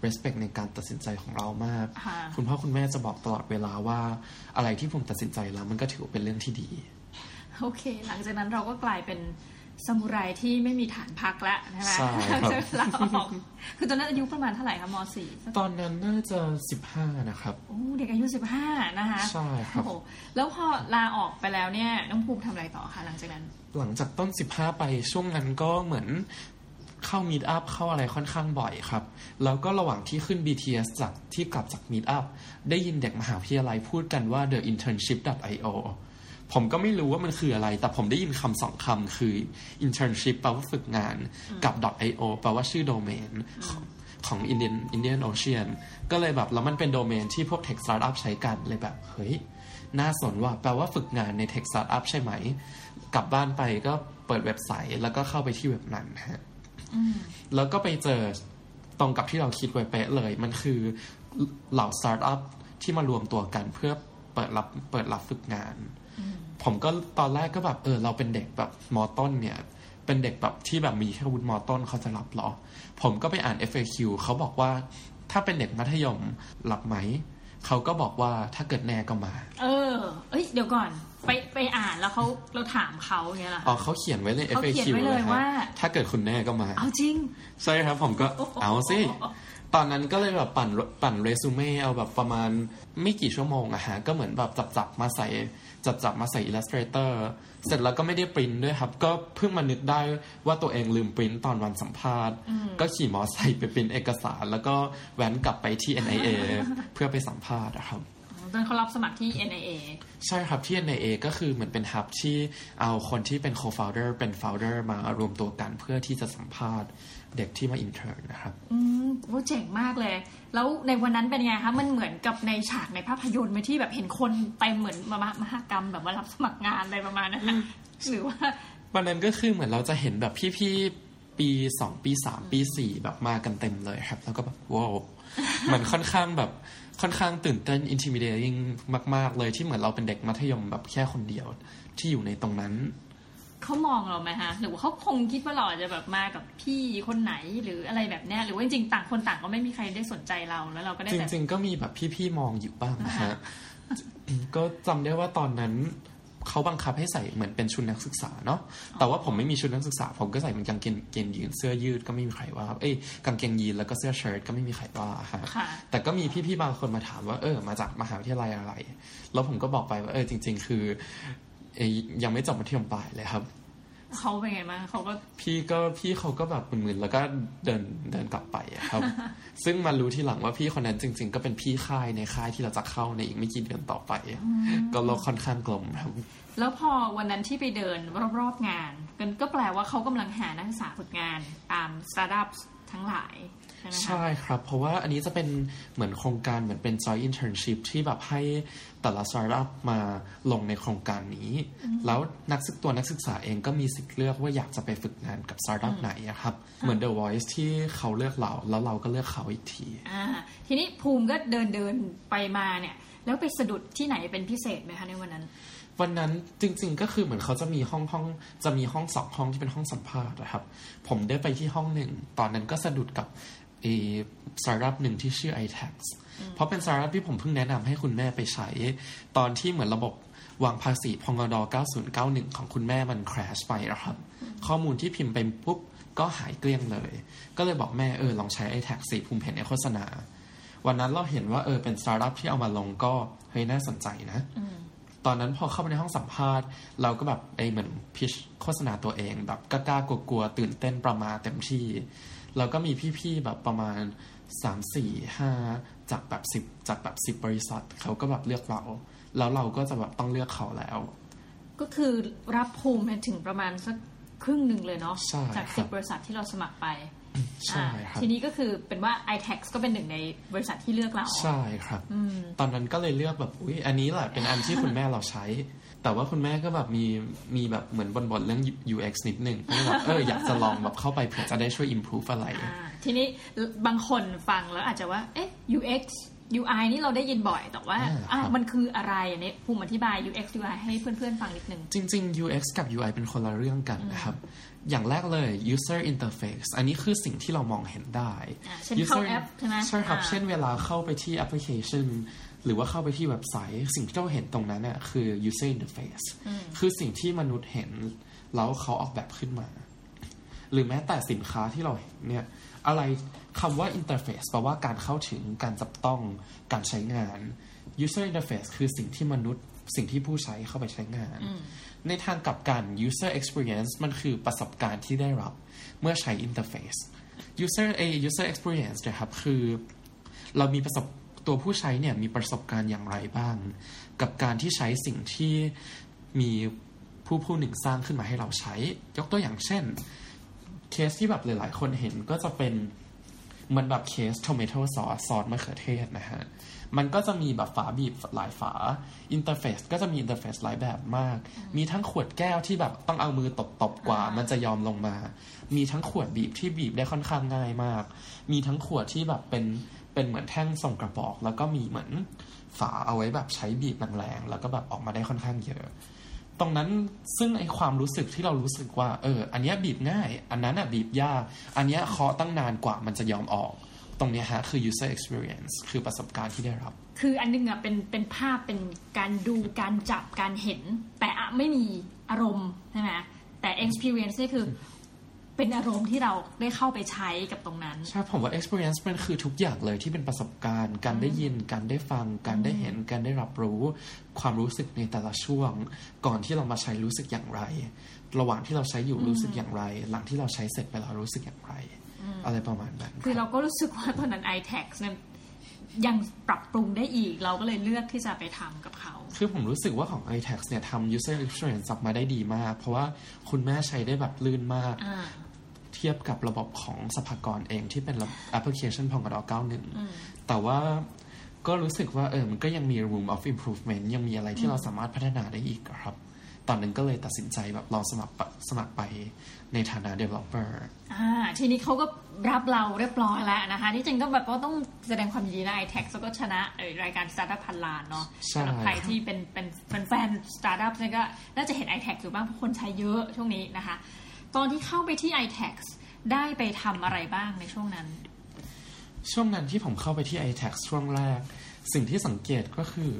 respect ในการตัดสินใจของเรามากคุณพ่อคุณแม่จะบอกตลอดเวลาว่าอะไรที่ภูมิตัดสินใจแล้วมันก็ถือเป็นเรื่องที่ดีโอเคหลังจากนั้นเราก็กลายเป็นซามูไรที่ไม่มีฐานพักแล้วใช่ไหมใช่ครับเราออกคือตอนนั้นอายุประมาณเท่าไหร่คะม.4 ตอนนั้นน่าจะ15นะครับโอ้เด็กอายุ15นะคะใช่ครับโอ้แล้วพอลาออกไปแล้วเนี่ยน้องภูมิทำอะไรต่อคะหลังจากนั้นหลังจากต้น15ไปช่วงนั้นก็เหมือนเข้า Meet Up เข้าอะไรค่อนข้างบ่อยครับแล้วก็ระหว่างที่ขึ้น BTS จากที่กลับจาก Meet Up ได้ยินเด็กมหาวิทยาลัยพูดกันว่า The Internship.ioผมก็ไม่รู้ว่ามันคืออะไรแต่ผมได้ยินคำสองคำคือ internship แปลว่าฝึกงานกับ .io แปลว่าชื่อโดเมนของ Indian Ocean ก็เลยแบบแล้วมันเป็นโดเมนที่พวก Tech Startup ใช้กันเลยแบบเฮ้ยน่าสนว่าแปลว่าฝึกงานใน Tech Startup ใช่ไหมกลับบ้านไปก็เปิดเว็บไซต์แล้วก็เข้าไปที่เว็บนั้นฮะแล้วก็ไปเจอตรงกับที่เราคิดไว้เป๊ะเลยมันคือเหล่า Startup ที่มารวมตัวกันเพื่อเปิดรับฝึกงานผมก็ตอนแรกก็แบบเราเป็นเด็กแบบม.ต้นเนี่ยไป เป็นเด็กแบบที่แบบมีแค่วุฒิม.ต้นเขาจะรับหรอผมก็ไปอ่าน FAQ เขาบอกว่าถ้าเป็นเด็กมัธยมรับไหมเขาก็บอกว่าถ้าเกิดแน่ก็มาเดี๋ยวก่อนไปอ่านแล้วเราถามเขาเงี้ยล่ะอ๋อเขาเขียนไว้ใน FAQ เลยว่าถ้าเกิดคุณแน่ก็มาเอาจริงใช่ครับผมก็เอาสิตอนนั้นก็เลยแบบปั่นเรซูเม่เอาแบบประมาณไม่กี่ชั่วโมงอะฮะก็เหมือนแบบจับมาใส่ Illustrator เสร็จแล้วก็ไม่ได้ปริ้นด้วยครับก็เพิ่งมานึกได้ว่าตัวเองลืมปริ้นตอนวันสัมภาษณ์ก็ขี่มอไซค์ไปปริ้นเอกสารแล้วก็แว้นกลับไปที่ NIA เพื่อไปสัมภาษณ์นะครับตอนเขารับสมัครที่ NIA ใช่ครับที่ NIA ก็คือเหมือนเป็นฮับที่เอาคนที่เป็น co-founder เป็น founder มารวมตัวกันเพื่อที่จะสัมภาษณ์เด็กที่มาอินเทอร์นะครับโหเจ๋งมากเลยแล้วในวันนั้นเป็นไงคะมันเหมือนกับในฉากในภาพยนตร์มั้ยที่แบบเห็นคนไปเหมือนมหกรรมแบบว่ารับสมัครงานอะไรประมาณนั้นหรือว่าวันนั้นก็คือเหมือนเราจะเห็นแบบพี่ๆปี2ปี3ปี4แบบมากันเต็มเลยครับแล้วก็แบบว้าวมันค่อนข้างตื่นเต้น intimidating มากๆเลยที่เหมือนเราเป็นเด็กมัธยมแบบแค่คนเดียวที่อยู่ในตรงนั้นเขามองเราไหมฮะหรือว่าเขาคงคิดว่าเราอาจจะแบบมากับพี่คนไหนหรืออะไรแบบเนี้ยหรือว่าจริงๆต่างคนต่างก็ไม่มีใครได้สนใจเราแล้วเราก็ได้จริงๆก็มีแบบพี่ๆมองอยู่บ้างนะฮะก็จำได้ว่าตอนนั้นเขาบังคับให้ใส่เหมือนเป็นชุดนักศึกษาเนาะแต่ว่าผมไม่มีชุดนักศึกษาผมก็ใส่เหมือนกางเกงยีนเสื้อยืดก็ไม่มีใครว่าอกางเกงยีนแล้วก็เสื้อเชิ้ตก็ไม่มีใครว่าฮะแต่ก็มีพี่ๆบางคนมาถามว่ามาจากมหาวิทยาลัยอะไรแล้วผมก็บอกไปว่าจริงๆคือยังไม่จบมัธยมปลายเลยครับเขาเป็นไงบ้างเขาก็พี่เขาก็แบบมึนๆแล้วก็เดินกลับไปครับซึ่งมารู้ทีหลังว่าพี่คนนั้นจริงๆก็เป็นพี่ค่ายในค่ายที่เราจะเข้าในอีกไม่กี่เดือนต่อไปก็เราค่อนข้างกลมครับแล้วพอวันนั้นที่ไปเดินรอบๆงานก็แปลว่าเขากำลังหานักศึกษาฝึกงานตามสตาร์ทอัพทั้งหลายใช่ครับเพราะว่าอันนี้จะเป็นเหมือนโครงการเหมือนเป็น joint internship ที่แบบให้แต่ละ startup มาลงในโครงการนี้แล้วนักศึกษาเองก็มีสิทธิ์เลือกว่าอยากจะไปฝึกงานกับ startup ไหนครับเหมือน The Voice ที่เขาเลือกเราแล้วเราก็เลือกเขาอีกทีทีนี้ภูมิก็เดินไปมาเนี่ยแล้วไปสะดุดที่ไหนเป็นพิเศษไหมคะในวันนั้นจริงๆก็คือเหมือนเขาจะมีห้องจะมีห้อง2ห้องที่เป็นห้องสัมภาษณ์นะครับผมได้ไปที่ห้องหนึ่งตอนนั้นก็สะดุดกับสตาร์ทอัพหนึ่งที่ชื่อ iTax เพราะเป็นสตาร์ทอัพที่ผมเพิ่งแนะนำให้คุณแม่ไปใช้ตอนที่เหมือนระบบวางภาษีพงด9091ของคุณแม่มันแครชไปนะครับข้อมูลที่พิมพ์ไปปุ๊บก็หายเกลี้ยงเลยก็เลยบอกแม่ลองใช้ iTax สิภูมิเห็นในโฆษณาวันนั้นเราเห็นว่าเป็นสตาร์ทอัพที่เอามาลงก็เฮ้ยน่าสนใจนะตอนนั้นพอเข้าไปในห้องสัมภาษณ์เราก็แบบเหมือนพิชโฆษณาตัวเองแบบกล้ากลัวๆตื่นเต้นประมาเต็มที่เราก็มีพี่ๆแบบประมาณ 3, 4, 5จากแบบ10บริษัทเขาก็แบบเลือกเราแล้วเราก็จะแบบต้องเลือกเขาแล้วก็คือรับภูมิถึงประมาณสักครึ่งหนึ่งเลยเนาะจาก10บริษัทที่เราสมัครไปใช่ครับทีนี้ก็คือเป็นว่า iTax ก็เป็นหนึ่งในบริษัทที่เลือกเราใช่ครับตอนนั้นก็เลยเลือกแบบอุ๊ยอันนี้แหละเป็นอันที่คุณแม่เราใช้แต่ว่าคุณแม่ก็แบบมีแบบเหมือนบ่นๆเรื่อง UX นิดนึงก็แบบอยากจะลองแบบเข้าไปเผื่อจะได้ช่วย improve อะไรทีนี้บางคนฟังแล้วอาจจะว่าUX UI นี่เราได้ยินบ่อยแต่ว่ามันคืออะไรเนี่ยภูมิอธิบาย UX UI ให้เพื่อนๆฟังนิดนึงจริงๆ UX กับ UI เป็นคนละเรื่องกันนะครับอย่างแรกเลย user interface อันนี้คือสิ่งที่เรามองเห็นได้เช่นเข้าแอปใช่ไหมใช่ครับเช่นเวลาเข้าไปที่แอปพลิเคชันหรือว่าเข้าไปที่เว็บไซต์สิ่งที่เราเห็นตรงนั้นเนี่ยคือ user interface คือสิ่งที่มนุษย์เห็นแล้วเขาออกแบบขึ้นมาหรือแม้แต่สินค้าที่เราเห็นเนี่ยอะไรคำว่า interface แปลว่าการเข้าถึงการจับต้องการใช้งาน user interface คือสิ่งที่มนุษย์สิ่งที่ผู้ใช้เข้าไปใช้งานในทางกลับกัน user experience มันคือประสบการณ์ที่ได้รับเมื่อใช้ interface user experience นะครับคือเรามีตัวผู้ใช้เนี่ยมีประสบการณ์อย่างไรบ้างกับการที่ใช้สิ่งที่มีผู้หนึ่งสร้างขึ้นมาให้เราใช้ยกตัวอย่างเช่นเคสที่แบบหลายๆคนเห็นก็จะเป็นมันแบบเคส tomato sauce ซอสมะเขือเทศนะฮะมันก็จะมีแบบฝาบีบหลายฝาอินเทอร์เฟซก็จะมีอินเทอร์เฟซหลายแบบมากมีทั้งขวดแก้วที่แบบต้องเอามือตบๆกว่ามันจะยอมลงมามีทั้งขวดบีบที่บีบได้ค่อนข้างง่ายมากมีทั้งขวดที่แบบเป็นเหมือนแท่งทรงกระบอกแล้วก็มีเหมือนฝาเอาไว้แบบใช้บีบแรงๆแล้วก็แบบออกมาได้ค่อนข้างเยอะ ตรงนั้นซึ่งไอ้ความรู้สึกที่เรารู้สึกว่าอันเนี้ยบีบง่ายอันนั้นน่ะบีบยากอันเนี้ยเคาะตั้งนานกว่ามันจะยอมออกตรงนี้ฮะคือ user experience คือประสบการณ์ที่ได้รับคืออันนึงอ่ะเป็นภาพเป็นการดูการจับการเห็นแต่ไม่มีอารมณ์ใช่ไหมแต่ experience นี่คือเป็นอารมณ์ที่เราได้เข้าไปใช้กับตรงนั้นใช่ผมว่า experience มันคือทุกอย่างเลยที่เป็นประสบการณ์การได้ยินการได้ฟังการได้เห็นการได้รับรู้ความรู้สึกในแต่ละช่วงก่อนที่เรามาใช้รู้สึกอย่างไรระหว่างที่เราใช้อยู่รู้สึกอย่างไรหลังที่เราใช้เสร็จไปแล้วรู้สึกอย่างไรอะไรประมาณนั้นคือเราก็รู้สึกว่าตอนนั้น iTax นั้นยังปรับปรุงได้อีกเราก็เลยเลือกที่จะไปทำกับเขาคือผมรู้สึกว่าของ iTax เนี่ยทำ user experience ออกมาได้ดีมากเพราะว่าคุณแม่ใช้ได้แบบลื่นมากเทียบกับระบบของสภากรเองที่เป็น application พองกด91แต่ว่าก็รู้สึกว่ามันก็ยังมี room of improvement ยังมีอะไรที่เราสามารถพัฒนาได้อีกครับตอนนั้นก็เลยตัดสินใจแบบเราสมัครไปในฐานะ Developer ทีนี้เขาก็รับเราเรียบร้อยแล้วนะคะที่จริงก็แบบก็ต้องแสดงความยินดีนะ iTax ก็ชนะรายการ Startup พันล้านเนาะสำหรับใครที่เป็นแฟน Startup เนี่ยก็น่าจะเห็น iTax อยู่บ้างเพราะคนใช้เยอะช่วงนี้นะคะตอนที่เข้าไปที่ iTax ได้ไปทำอะไรบ้างในช่วงนั้นที่ผมเข้าไปที่ iTax ช่วงแรกสิ่งที่สังเกตก็คือ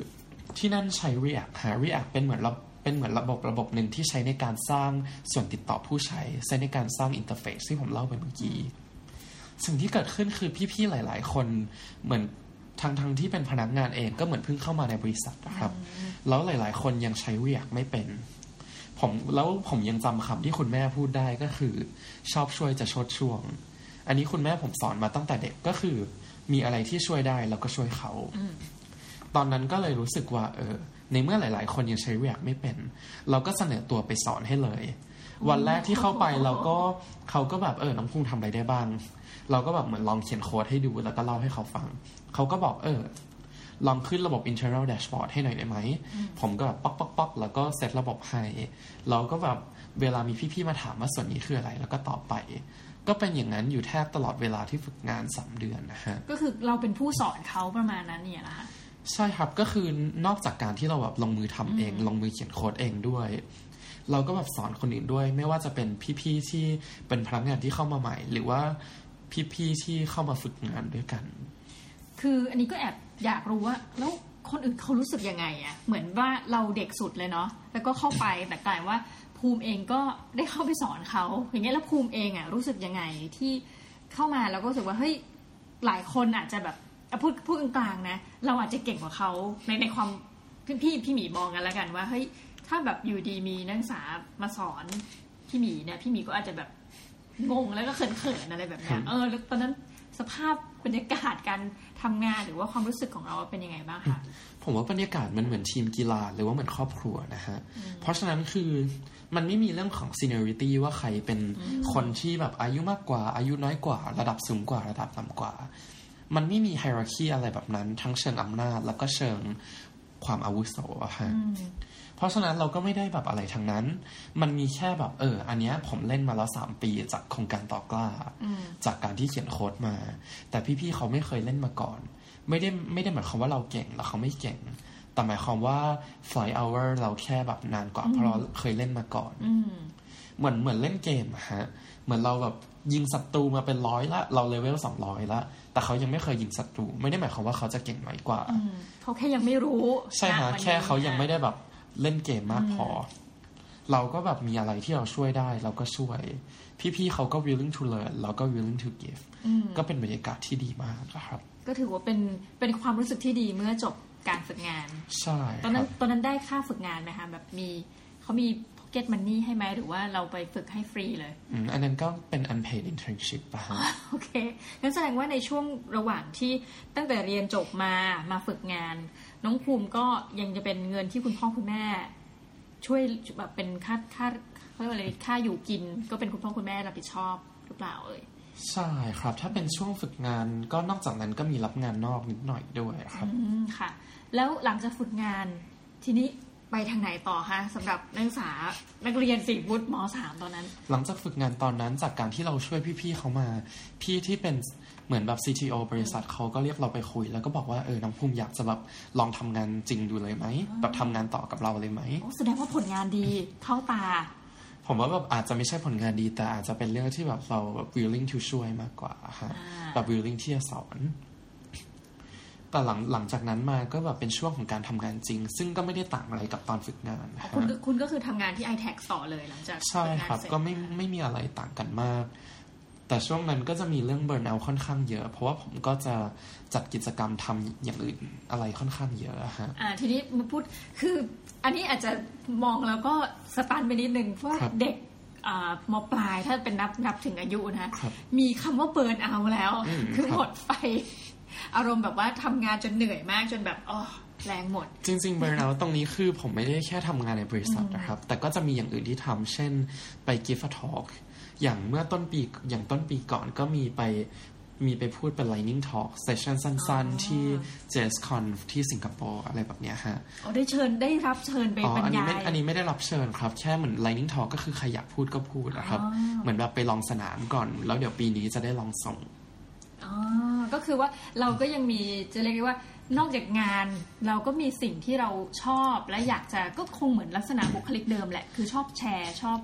ที่นั่นใช้ React React เป็นเหมือนระบบหนึ่งที่ใช้ในการสร้างส่วนติดต่อผู้ใช้ใช้ในการสร้างอินเทอร์เฟซที่ผมเล่าไปเมื่อกี้สิ่งที่เกิดขึ้นคือพี่ๆหลายๆคนเหมือนทั้งที่เป็นพนักงานเองก็เหมือนเพิ่งเข้ามาในบริษัทนะครับแล้วหลายๆคนยังใช้ React ไม่เป็นผมยังจำคำที่คุณแม่พูดได้ก็คือชอบช่วยจะชดช่วงอันนี้คุณแม่ผมสอนมาตั้งแต่เด็กก็คือมีอะไรที่ช่วยได้แล้วก็ช่วยเขาตอนนั้นก็เลยรู้สึกว่าในเมื่อหลายๆคนยังใช้ React ไม่เป็นเราก็เสนอตัวไปสอนให้เลยวันแรกที่เข้าไปเขาก็แบบน้องพุ่งทำอะไรได้บ้างเราก็แบบเหมือนลองเขียนโค้ดให้ดูแล้วก็เล่าให้เขาฟังเขาก็บอกลองขึ้นระบบ internal dashboard ให้หน่อยได้ไหมผมก็แบบป๊อกๆๆแล้วก็เซตระบบให้เราก็แบบเวลามีพี่ๆมาถามว่าส่วนนี้คืออะไรแล้วก็ตอบไปก็เป็นอย่างนั้นอยู่แทบตลอดเวลาที่ฝึกงาน3เดือนนะฮะก็คือเราเป็นผู้สอนเขาประมาณนั้นเนี่ยนะคะใช่ครับก็คือนอกจากการที่เราแบบลงมือทำเองลงมือเขียนโค้ดเองด้วยเราก็แบบสอนคนอื่นด้วยไม่ว่าจะเป็นพี่ๆที่เป็นพนักงานที่เข้ามาใหม่หรือว่าพี่ๆที่เข้ามาฝึกงานด้วยกันคืออันนี้ก็แอบอยากรู้ว่าแล้วคนอื่นเขารู้สึกยังไงอ่ะเหมือนว่าเราเด็กสุดเลยเนาะแล้วก็เข้าไปแต่กลายว่าภูมิเองก็ได้เข้าไปสอนเขาอย่างเงี้ยแล้วภูมิเองอ่ะรู้สึกยังไงที่เข้ามาแล้วก็รู้สึกว่าเฮ้ยหลายคนอาจจะแบบพูดกลางๆนะเราอาจจะเก่งกว่าเขาในความพี่หมีมองกันแล้วกันว่าเฮ้ยถ้าแบบอยู่ดีมีนักศึกษามาสอนพี่หมีเนี่ยพี่หมีก็อาจจะแบบงงแล้วก็เขินๆอะไรแบบนี้แล้วตอนนั้นสภาพบรรยากาศการทำงานหรือว่าความรู้สึกของเราเป็นยังไงบ้างคะผมว่าบรรยากาศมันเหมือนทีมกีฬาหรือว่าเหมือนครอบครัวนะฮะเพราะฉะนั้นคือมันไม่มีเรื่องของ seniority ว่าใครเป็นคนที่แบบอายุมากกว่าอายุน้อยกว่าระดับสูงกว่าระดับต่ำกว่ามันไม่มี hierarchy อะไรแบบนั้นทั้งเชิงอำนาจแล้วก็เชิงความอาวุโสอะฮะเพราะฉะนั้นเราก็ไม่ได้แบบอะไรทั้งนั้นมันมีแค่แบบอันเนี้ยผมเล่นมาแล้ว3ปีจากโครงการต่อกล้าจากการที่เขียนโค้ดมาแต่พี่ๆเขาไม่เคยเล่นมาก่อนไม่ได้หมายความว่าเราเก่งแล้วเขาไม่เก่งแต่หมายความว่า flight hour เราแค่แบบนานกว่าเพราะเราเคยเล่นมาก่อนเหมือนเล่นเกมฮะเหมือนเราแบบยิงศัตรูมาเป็น100ละเราเลเวล200ละแต่เขายังไม่เคยยิงศัตรูไม่ได้หมายความว่าเขาจะเก่งน้อยกว่าเขาแค่ยังไม่รู้ใช่ฮะแค่เขายังไม่ได้แบบเล่นเกมมากพอเราก็แบบมีอะไรที่เราช่วยได้เราก็ช่วยพี่ๆเขาก็ willing to learn เราก็ willing to give ก็เป็นบรรยากาศที่ดีมากครับก็ถือว่าเป็นความรู้สึกที่ดีเมื่อจบการฝึกงานใช่ตอนนั้นได้ค่าฝึกงานไหมคะแบบมีเขามีpocket money ให้ไหมหรือว่าเราไปฝึกให้ฟรีเลยอันนั้นก็เป็น unpaid internship ป่ะโอเคงั้นแสดงว่าในช่วงระหว่างที่ตั้งแต่เรียนจบมาฝึกงานน้องภูมิก็ยังจะเป็นเงินที่คุณพ่อคุณแม่ช่วยแบบเป็นค่าเค้าเรียกอะไรค่าอยู่กินก็เป็นคุณพ่อคุณแม่รับผิดชอบหรือเปล่าเอ่ยใช่ครับถ้าเป็นช่วงฝึกงานก็นอกจากนั้นก็มีรับงานนอกนิดหน่อยด้วยครับค่ะแล้วหลังจากฝึกงานทีนี้ ไปทางไหนต่อคะสำหรับนักศึกษานักเรียนศิลปวุฒิม.3 ตอนนั้นหลังจากฝึกงานตอนนั้นจากการที่เราช่วยพี่ๆเขามาพี่ที่เป็นเหมือนแบบ CTO บริษัทเขาก็เรียกเราไปคุยแล้วก็บอกว่าน้องภูมิอยากจะแบบลองทำงานจริงดูเลยไหมแบบทำงานต่อกับเราเลยไหมแสดงว่าผลงานดีเข้าตาผมว่าแบบอาจจะไม่ใช่ผลงานดีแต่อาจจะเป็นเรื่องที่แบบเราแบบ willing to ช่วยมากกว่าฮะแบบ willing ที่จะสอนแต่หลังจากนั้นมาก็แบบเป็นช่วงของการทำงานจริงซึ่งก็ไม่ได้ต่างอะไรกับตอนฝึกงานนะครับคุณก็คือทำงานที่ iTax ต่อเลยหลังจากใช่ครับก็ไม่มีอะไรต่างกันมากแต่ช่วงนั้นก็จะมีเรื่องเบิร์นเอาท์ค่อนข้างเยอะเพราะว่าผมก็จะจัดกิจกรรมทำอย่างอื่นอะไรค่อนข้างเยอะฮะทีนี้มาพูดคืออันนี้อาจจะมองแล้วก็สตันไปนิดนึงเพราะเด็กม.ปลายถ้าเป็นนับถึงอายุนะมีคำว่าเบิร์นเอาท์แล้วคือหมดไฟอารมณ์แบบว่าทำงานจนเหนื่อยมากจนแบบอ๋อแรงหมดจริงๆเบิร์นเอาท์ตรงนี้คือผมไม่ได้แค่ทำงานในบริษัทนะครับแต่ก็จะมีอย่างอื่นที่ทำเช่นไป give a talk อย่างเมื่อต้นปีก่อนก็มีไปพูดเป็น Lightning Talk Session สั้นๆที่ JSConf ที่สิงคโปร์อะไรแบบเนี้ยฮะอ๋อได้รับเชิญไปบรรยายอันนี้ไม่ได้รับเชิญครับแค่เหมือน Lightning Talk ก็คือใครอยากพูดก็พูดนะครับเหมือนแบบไปลองสนามก่อนแล้วเดี๋ยวปีนี้จะได้ลองส่งอ๋อก็คือว่าเราก็ยังมีจะเรียกได้ว่านอกจากงานเราก็มีสิ่งที่เราชอบและอยากจะก็คงเหมือนลักษณะบุคลิกเดิมแหละคือชอบแชร์ชอบ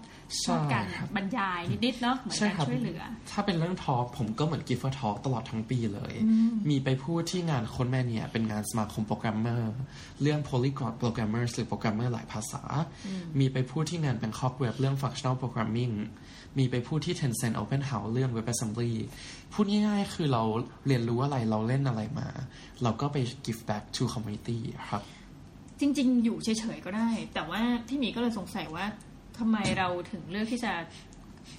การบรรยายนิดๆเนาะเหมือนการช่วยเหลือถ้าเป็นเรื่องทอล์กผมก็เหมือนกิฟต์ทอล์กตลอดทั้งปีเลยมีไปพูดที่งานโค้ดแมนเนี่ยเป็นงานสมาคมโปรแกรมเมอร์เรื่อง Polyglot Programmers หรือโปรแกรมเมอร์หลายภาษามีไปพูดที่งาน Bangkok Web เรื่อง Functional Programming มีไปพูดที่ Tencent Open House เรื่อง WebAssembly พูดง่ายๆคือเราเรียนรู้อะไรเราเล่นอะไรมาเราก็ไปgive back to community ครับจริงๆอยู่เฉยๆก็ได้แต่ว่าที่มีก็เลยสงสัยว่าทำไมเราถึงเลือกที่จะ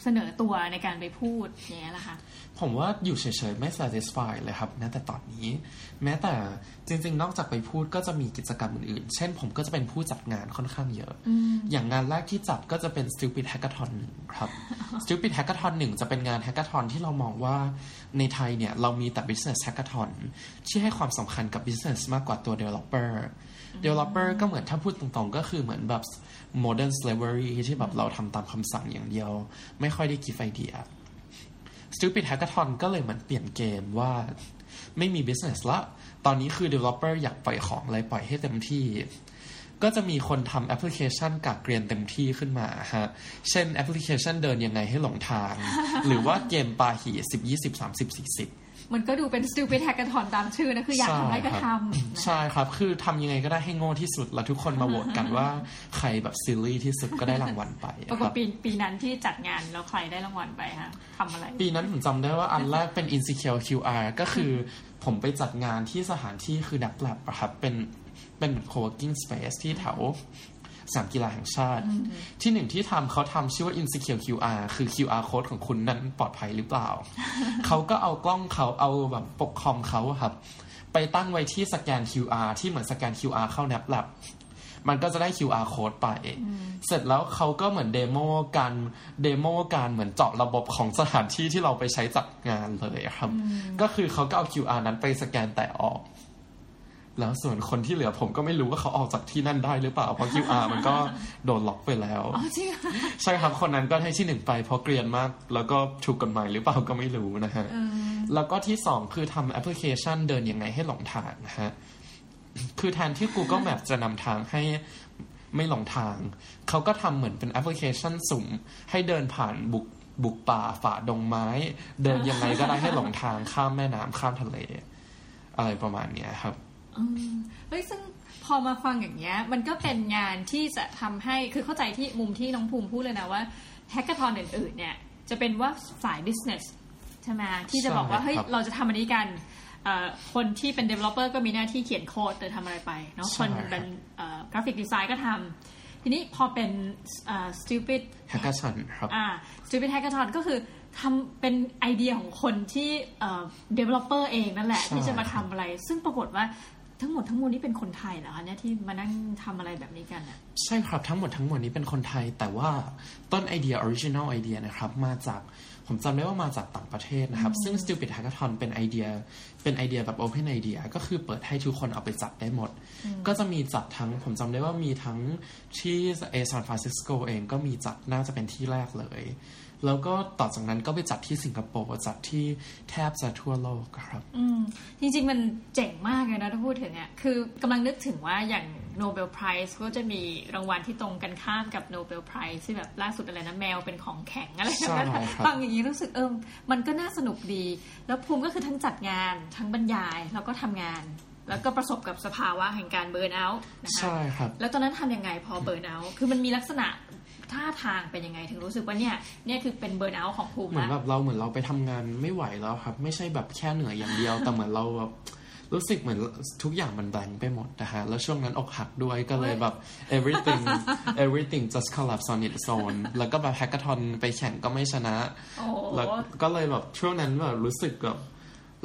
เสนอตัวในการไปพูดอย่างนี้ล่ะคะผมว่าอยู่เฉยๆไม่ satisfy เลยครับนะแต่ตอนนี้แม้แต่จริงๆนอกจากไปพูดก็จะมีกิจกรรมอื่นๆเช่นผมก็จะเป็นผู้จัดงานค่อนข้างเยอะ อย่างงานแรกที่จัดก็จะเป็น Stupid Hackathon ครับ Stupid Hackathon 1จะเป็นงาน Hackathon ที่เรามองว่าในไทยเนี่ยเรามีแต่ Business Hackathon ที่ให้ความสำคัญกับ Business มากกว่าตัว Developer Developer ก็เหมือนถ้าพูดตรงๆก็คือเหมือนแบบ Modern Slavery ที่แบบเราทำตามคำสั่งอย่างเดียวไม่ค่อยได้คิดไอเดีย Stupid Hackathon ก็เลยเหมือนเปลี่ยนเกมว่าไม่มี business ละตอนนี้คือ Developer อยากปล่อยของอะไรปล่อยให้เต็มที่ก็จะมีคนทำแอปพลิเคชันกากเกรียนเต็มที่ขึ้นมาฮะเช่นแอปพลิเคชันเดินยังไงให้หลงทาง หรือว่าเกมปาหี่10 20 30 40มันก็ดูเป็น Stupid Hackathon ตามชื่อนะคืออยากทำอะไรก็ทำใช่ครับคือทำยังไงก็ได้ให้โง่ที่สุดแล้วทุกคนมาโหวตกันว่าใครแบบซิลลี่ที่สุดก็ได้รางวัลไปปรากฏปีนั้นที่จัดงานแล้วใครได้รางวัลไปฮะทำอะไรปีนั้นผมจำได้ว่าอันแรกเป็น Insecure QR ก็คือผมไปจัดงานที่สถานที่คือดับแลบครับเป็น co-working space ที่แถวสนามกีฬาแห่งชาติที่หนึ่งที่ทำเขาทำชื่อว่า Insecure QR คือ QR Code ของคุณนั้นปลอดภัยหรือเปล่า เขาก็เอากล้องเขาเอาแบบปกคอมเขาครับไปตั้งไว้ที่สแกน QR ที่เหมือนสแกน QR เข้าแนปแลบมันก็จะได้ QR Code ไปเสร็จแล้วเขาก็เหมือนเดโมกันเหมือนเจาะระบบของสถานที่ที่เราไปใช้จัดงานเลยครับก็คือเขาก็เอา QR นั้นไปสแกนแตะออกแล้วส่วนคนที่เหลือผมก็ไม่รู้ว่าเขาออกจากที่นั่นได้หรือเปล่าเพราะ QR มันก็โดนล็อกไปแล้วใช่ครับคนนั้นก็ให้ที่หนึ่งไปเพราะเกรียนมากแล้วก็ถูกกฎหมายหรือเปล่าก็ไม่รู้นะฮะแล้วก็ที่สองคือทำแอปพลิเคชันเดินยังไงให้หลงทางนะฮะคือแทนที่ Google Map จะนำทางให้ไม่หลงทางเขาก็ทำเหมือนเป็นแอปพลิเคชันสุ่มให้เดินผ่านบุกป่าฝ่าดงไม้เดินยังไงก็ได้ให้หลงทางข้ามแม่น้ำข้ามทะเลอะไรประมาณเนี้ยครับเฮ้ยซึ่งพอมาฟังอย่างเงี้ยมันก็เป็นงานที่จะทำให้คือเข้าใจที่มุมที่น้องภูมิพูดเลยนะว่าแฮกเกอร์ทอนอื่นๆเนี่ยจะเป็นว่าสาย business ใช่ไหมที่จะบอกว่าเฮ้ยเราจะทำอันนี้กันคนที่เป็น developer ก็มีหน้าที่เขียนโค้ดหรือทำอะไรไปเนาะคนเป็นกราฟิกดีไซน์ก็ทำทีนี้พอเป็นstupid hackathon ครับstupid hackathon ก็คือทำเป็นไอเดียของคนที่developer เองนั่นแหละที่จะมาทำอะไรซึ่งปรากฏว่า ทั้งหมดทั้งมวลนี้เป็นคนไทยเหรอคะเนี่ยที่มานั่งทำอะไรแบบนี้กันอ่ะใช่ครับทั้งหมดทั้งมวลนี้เป็นคนไทยแต่ว่าต้นไอเดีย original ไอเดียนะครับมาจากผมจำได้ว่ามาจากต่างประเทศนะครับซึ่ง Stupid Hackathon เป็นไอเดียแบบ Open Idea ก็คือเปิดให้ทุกคนเอาไปจัดได้หมดก็จะมีจัดทั้งผมจำได้ว่ามีทั้งที่ซานฟรานซิสโกเองก็มีจัดน่าจะเป็นที่แรกเลยแล้วก็ต่อจากนั้นก็ไปจัดที่สิงคโปร์จัดที่แทบจะทั่วโลกครับจริงๆมันเจ๋งมากเลยนะถ้าพูดถึงเนี่ยคือกำลังนึกถึงว่าอย่างโนเบลไพรส์ก็จะมีรางวัลที่ตรงกันข้ามกับโนเบลไพรส์ที่แบบล่าสุดอะไรนะแมวเป็นของแข็งอะไรแบบนั้นฟังอย่างนี้รู้สึกมันก็น่าสนุกดีแล้วภูมิก็คือทั้งจัดงานทั้งบรรยายแล้วก็ทำงานแล้วก็ประสบกับสภาวะแห่งการเบิร์นเอาท์นะคะใช่ครับแล้วตอนนั้นทำยังไงพอเบิร์นเอาท์คือมันมีลักษณะท่าทางเป็นยังไงถึงรู้สึกว่าเนี่ยคือเป็นเบิร์นเอาท์ของภูมิเหมือนแบบเราเหมือนเราไปทำงานไม่ไหวแล้วครับไม่ใช่แบบแค่เหนื่อยอย่างเดียวแต่เหมือนเราแบบรู้สึกเหมือนทุกอย่างมันแบงไปหมดนะฮะแล้วช่วงนั้นอกหักด้วยก็เลยแบบ everything just collapse on its own แล้วก็แบบแฮกเกอร์ทอนไปแข่งก็ไม่ชนะแล้วก็เลยแบบช่วงนั้นแบบรู้สึกแบบ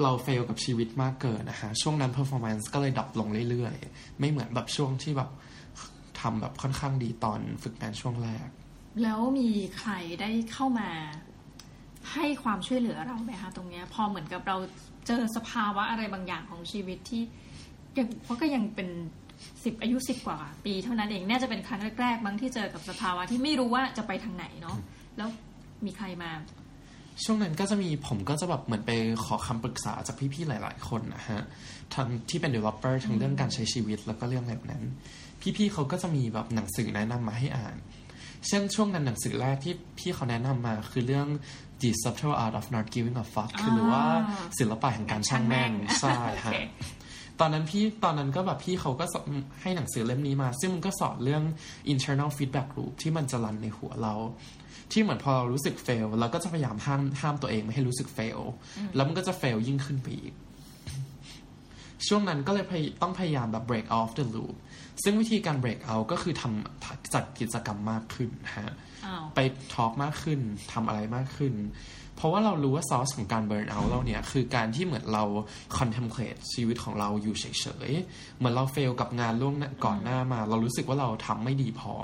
เราเฟลกับชีวิตมากเกินนะฮะช่วงนั้น performance ก็เลยดรอปลงเรื่อยๆไม่เหมือนแบบช่วงที่แบบทำแบบค่อนข้างดีตอนฝึกงานช่วงแรกแล้วมีใครได้เข้ามาให้ความช่วยเหลือเราไหมคะตรงเนี้ยพอเหมือนกับเราเจอสภาวะอะไรบางอย่างของชีวิตที่เพราะก็ยังเป็น10อายุ10กว่าปีเท่านั้นเองน่าจะเป็นครั้งแรกๆมั้งที่เจอกับสภาวะที่ไม่รู้ว่าจะไปทางไหนเนาะแล้วมีใครมาช่วงนั้นก็จะมีผมก็จะแบบเหมือนไปขอคำปรึกษาจากพี่ๆหลายๆคนนะฮะทั้งที่เป็น Developer ทั้งเรื่องการใช้ชีวิตแล้วก็เรื่องแบบนั้นพี่ๆเขาก็จะมีแบบหนังสือแนะนำมาให้อ่านเช่นช่วงนั้นหนังสือแรกที่พี่เขาแนะนำมาคือเรื่อง The Subtle Art of Not Giving a F*ck คือหรือว่าศิลปะแห่งการช่างแม่งใช่ฮะตอนนั้นก็แบบพี่เขาก็ให้หนังสือเล่มนี้มาซึ่งมันก็สอนเรื่อง internal feedback loop ที่มันจะรันในหัวเราที่เหมือนพอเรารู้สึกเฟลเราก็จะพยายามห้ามตัวเองไม่ให้รู้สึกเฟลแล้วมันก็จะเฟลยิ่งขึ้นไปอีกช่วงนั้นก็เลยต้องพยายามแบบ break off the loop ซึ่งวิธีการ break out ก็คือจัดกิจกรรมมากขึ้นฮะไปทอล์กมากขึ้นทำอะไรมากขึ้นเพราะว่าเรารู้ว่าซอสของการ burn out เราเนี่ยคือการที่เหมือนเรา contemplate ชีวิตของเราอยู่เฉยๆเหมือนเราเฟลกับงานล่วงก่อนหน้ามาเรารู้สึกว่าเราทำไม่ดีพอ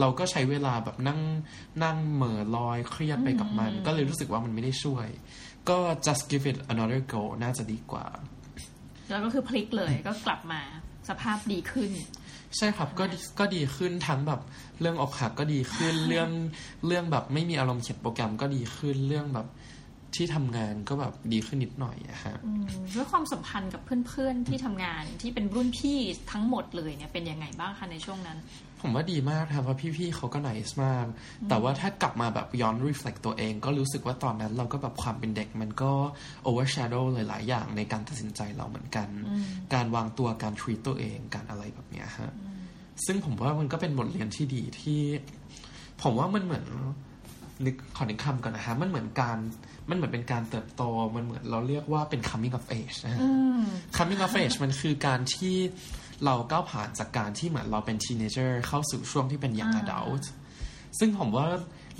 เราก็ใช้เวลาแบบนั่งเหม่อลอยเครียดไปกับมันก็เลยรู้สึกว่ามันไม่ได้ช่วยก็ just give it another go น่าจะดีกว่าแล้วก็คือพลิกเลยก็กลับมาสภาพดีขึ้นใช่ครับก็ดีขึ้นทั้งแบบเรื่องอกหักก็ดีขึ้นเรื่องแบบไม่มีอารมณ์เขียนโปรแกรมก็ดีขึ้นเรื่องแบบที่ทำงานก็แบบดีขึ้นนิดหน่อยนะฮะแล้วความสัมพันธ์กับเพื่อนๆที่ทำงานที่เป็นรุ่นพี่ทั้งหมดเลยเนี่ยเป็นยังไงบ้างคะในช่วงนั้นผมว่าดีมากครับเพราะพี่ๆเขาก็ไนซ์มากแต่ว่าถ้ากลับมาแบบย้อน reflect ตัวเองก็รู้สึกว่าตอนนั้นเราก็แบบความเป็นเด็กมันก็ overshadow หลายๆอย่างในการตัดสินใจเราเหมือนกันการวางตัวการ treat ตัวเองการอะไรแบบเนี้ยฮะซึ่งผมว่ามันก็เป็นบทเรียนที่ดีที่ผมว่ามันเหมือนนึกขอนึกคำก่อนนะฮะมันเหมือนเป็นการเติบโตมันเหมือนเราเรียกว่าเป็น coming of age นะฮะ coming of age มันคือการที่เราก้าวผ่านจากการที่เหมือนเราเป็น teenager เข้าสู่ช่วงที่เป็น young adult ซึ่งผมว่า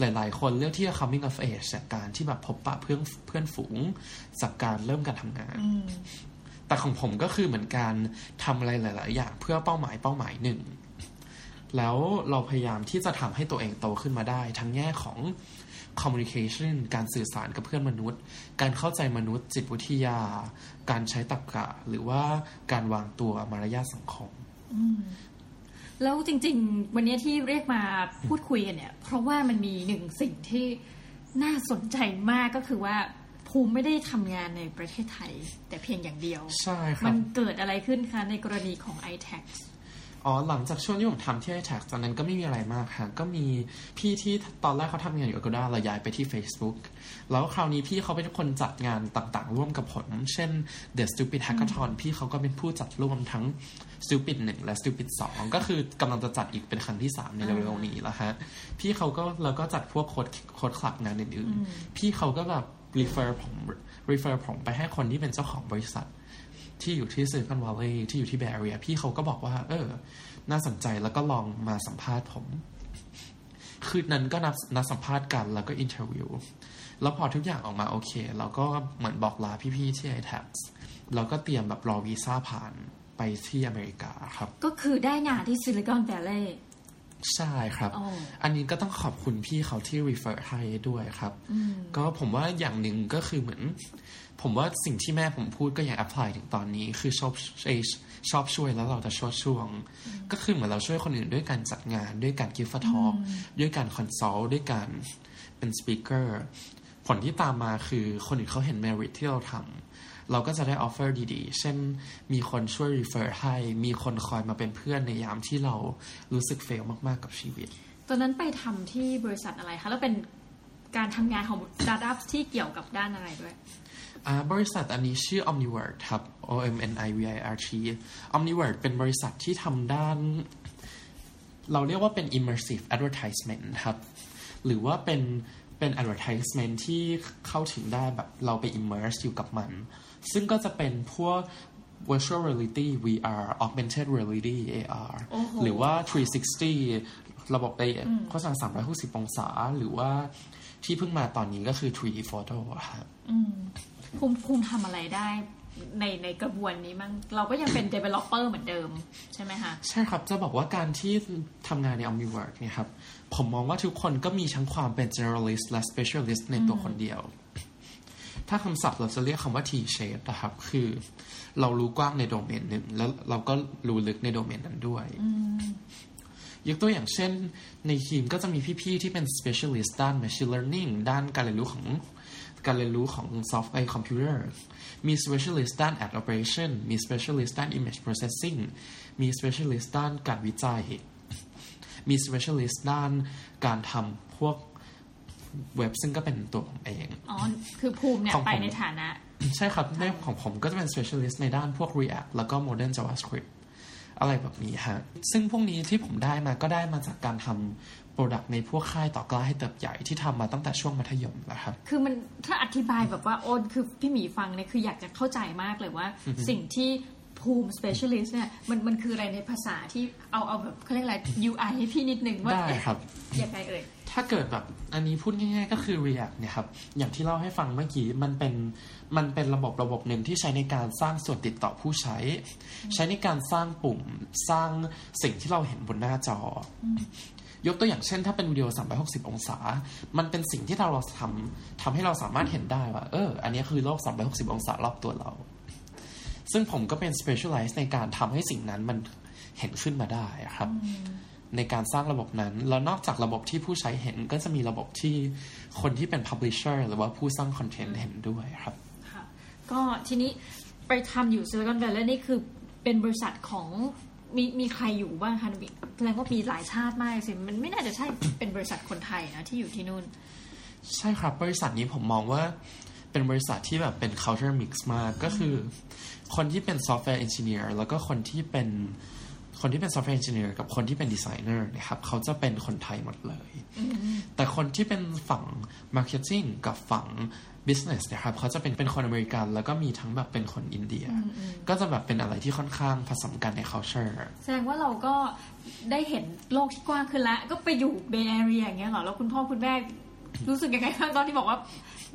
หลายๆคนเลือกที่จะ coming of age จากการที่แบบพบปะเพื่อนฝูงจากการเริ่มการทำงานแต่ของผมก็คือเหมือนการทำอะไรหลายๆอย่างเพื่อเป้าหมายหนึ่งแล้วเราพยายามที่จะทำให้ตัวเองโตขึ้นมาได้ทั้งแง่ของ communication การสื่อสารกับเพื่อนมนุษย์การเข้าใจมนุษย์จิตวิทยาการใช้ตรรกะหรือว่าการวางตัวมารยาทสังคมแล้วจริงๆวันนี้ที่เรียกมาพูดคุยกันเนี่ยเพราะว่ามันมีหนึ่งสิ่งที่น่าสนใจมากก็คือว่าภูมิไม่ได้ทำงานในประเทศไทยแต่เพียงอย่างเดียวใช่ครับมันเกิดอะไรขึ้นคะในกรณีของ iTaxหลังจากช่วงที่ผมทำที่ iTax ตอนนั้นก็ไม่มีอะไรมากค่ะก็มีพี่ที่ตอนแรกเขาทำงานอยู่ก็ได้เราย้ายไปที่ Facebook แล้วคราวนี้พี่เขาเป็นคนจัดงานต่างๆร่วมกับผมเช่น The Stupid Hackathon พี่เขาก็เป็นผู้จัดร่วมทั้ง Stupid 1 และ Stupid 2 ก็คือกำลังจะจัดอีกเป็นครั้งที่ 3 ในเร็วๆนี้แล้วฮะพี่เขาก็แล้วก็จัดพวกโค้ดคลับงานอื่นๆพี่เขาก็แบบ refer ผมไปให้คนที่เป็นเจ้าของบริษัทที่อยู่ที่ Silicon Valley ที่อยู่ที่ Bay Area พี่เขาก็บอกว่าน่าสนใจแล้วก็ลองมาสัมภาษณ์ผมคืนนั้นก็นัดสัมภาษณ์กันแล้วก็อินเทอร์วิวแล้วพอทุกอย่างออกมาโอเคเราก็เหมือนบอกลาพี่ๆที่ iTax แล้วก็เตรียมแบบรอวีซ่าผ่าน ไปที่อเมริกาครับก็คือได้งานที่ Silicon Valley ใช่ครับ อันนี้ก็ต้องขอบคุณพี่เขาที่ refer ให้ด้วยครับก็ผมว่าอย่างหนึ่งก็คือเหมือนผมว่าสิ่งที่แม่ผมพูดก็ยัง apply ถึงตอนนี้คือชอบช่วยแล้วเราจะชดช่วงก็คือเหมือนเราช่วยคนอื่นด้วยการจัดงานด้วยการ give a talk ด้วยการ consult ด้วยการเป็น speaker ผลที่ตามมาคือคนอื่นเขาเห็น merit ที่เราทำเราก็จะได้ offer ดีๆเช่นมีคนช่วย refer ให้มีคนคอยมาเป็นเพื่อนในยามที่เรารู้สึก fail มากๆกับชีวิตตอนนั้นไปทำที่บริษัทอะไรคะแล้วเป็นการทำงานของ startup ที่เกี่ยวกับด้านอะไรด้วยบริษัทอันนี้ชื่อ Omniwork ครับ Omniwork Omniwork เป็นบริษัทที่ทำด้านเราเรียกว่าเป็น immersive advertisement ครับหรือว่าเป็น advertisement ที่เข้าถึงได้แบบเราไป immerse อยู่กับมันซึ่งก็จะเป็นพวก virtual reality VR augmented reality AR หรือว่า360ระบบไปโฆษณา360องศาหรือว่าที่เพิ่งมาตอนนี้ก็คือ 3D photo ครับภูมิทำอะไรได้ในกระบวนนี้มั้งเราก็ยังเป็น Developer เหมือนเดิมใช่ไหมคะใช่ครับจะบอกว่าการที่ทำงานใน Omniwork เนี่ยครับผมมองว่าทุกคนก็มีทั้งความเป็น Generalist และ Specialist ในตัวคนเดียวถ้าคำศัพท์เราจะเรียกคำว่า T-shape นะครับคือเรารู้กว้างในโดเมนหนึ่งแล้วเราก็รู้ลึกในโดเมนนั้นด้วยยกตัวอย่างเช่นในทีมก็จะมีพี่ๆที่เป็น Specialist ด้าน Machine Learning ด้านการเรียนรู้ของซอฟต์แวร์คอมพิวเตอร์มี specialist ด้าน ad operation มี specialist ด้าน image processing มี specialist ด้านการวิจัยมี specialist ด้านการทำพวกเว็บซึ่งก็เป็นตัวผมเองอ๋อคือภูมิเนี่ยไปในฐานะใช่ครับในของผมก็จะเป็น specialist ในด้านพวก React แล้วก็ modern JavaScript อะไรแบบนี้ฮะซึ่งพวกนี้ที่ผมได้มาก็ได้มาจากการทำโปรดักต์ในพวกค่ายต่อกล้าให้เติบใหญ่ที่ทำมาตั้งแต่ช่วงมัธยมแล้วครับคือมันถ้าอธิบายแบบว่าโอนคือพี่หมีฟังเนี่ยคืออยากจะเข้าใจมากเลยว่า สิ่งที่ภูมิ specialist เนี่ยมันคืออะไรในภาษาที่เอาแบบเขาเรียกอะไร UI ให้พี่นิดนึงว่าได้ครับยังไงเอ่ยถ้าเกิดแบบอันนี้พูดง่ายๆก็คือ React เนี่ยครับอย่างที่เล่าให้ฟังเมื่อกี้มันเป็นระบบหนึ่งที่ใช้ในการสร้างส่วนติดต่อผู้ใช้ในการสร้างปุ่มสร้างสิ่งที่เราเห็นบนหน้าจอยกตัวอย่างเช่นถ้าเป็นวิดีโอ360องศามันเป็นสิ่งที่เราทำให้เราสามารถเห็นได้ว่าอันนี้คือโลก360องศารอบตัวเราซึ่งผมก็เป็น specialize ในการทำให้สิ่งนั้นมันเห็นขึ้นมาได้ครับในการสร้างระบบนั้นแล้วนอกจากระบบที่ผู้ใช้เห็นก็จะมีระบบที่คนที่เป็น publisher หรือว่าผู้สร้างคอนเทนต์เห็นด้วยครับค่ะก็ทีนี้ไปทำอยู่ Silicon Valley นี่คือเป็นบริษัทของมีใครอยู่บ้างคะแสดงว่ามีหลายชาติมากสิมันไม่น่าจะใช่เป็นบริษัทคนไทยนะที่อยู่ที่นู่นใช่ครับบริษัทนี้ผมมองว่าเป็นบริษัทที่แบบเป็น culture mix มากก็คือคนที่เป็น software engineer แล้วก็คนที่เป็น software engineer กับคนที่เป็น designer นะครับเขาจะเป็นคนไทยหมดเลยแต่คนที่เป็นฝั่ง marketing กับฝั่ง business นะครับเขาจะเป็นคนอเมริกันแล้วก็มีทั้งแบบเป็นคนอินเดียก็จะแบบเป็นอะไรที่ค่อนข้างผสมกันใน culture แสดงว่าเราก็ได้เห็นโลกที่กว้างขึ้นละก็ไปอยู่ Bay Area อย่างเงี้ยเหรอแล้วคุณพ่อคุณแม่รู้สึกยังไงบ้างตอนที่บอกว่า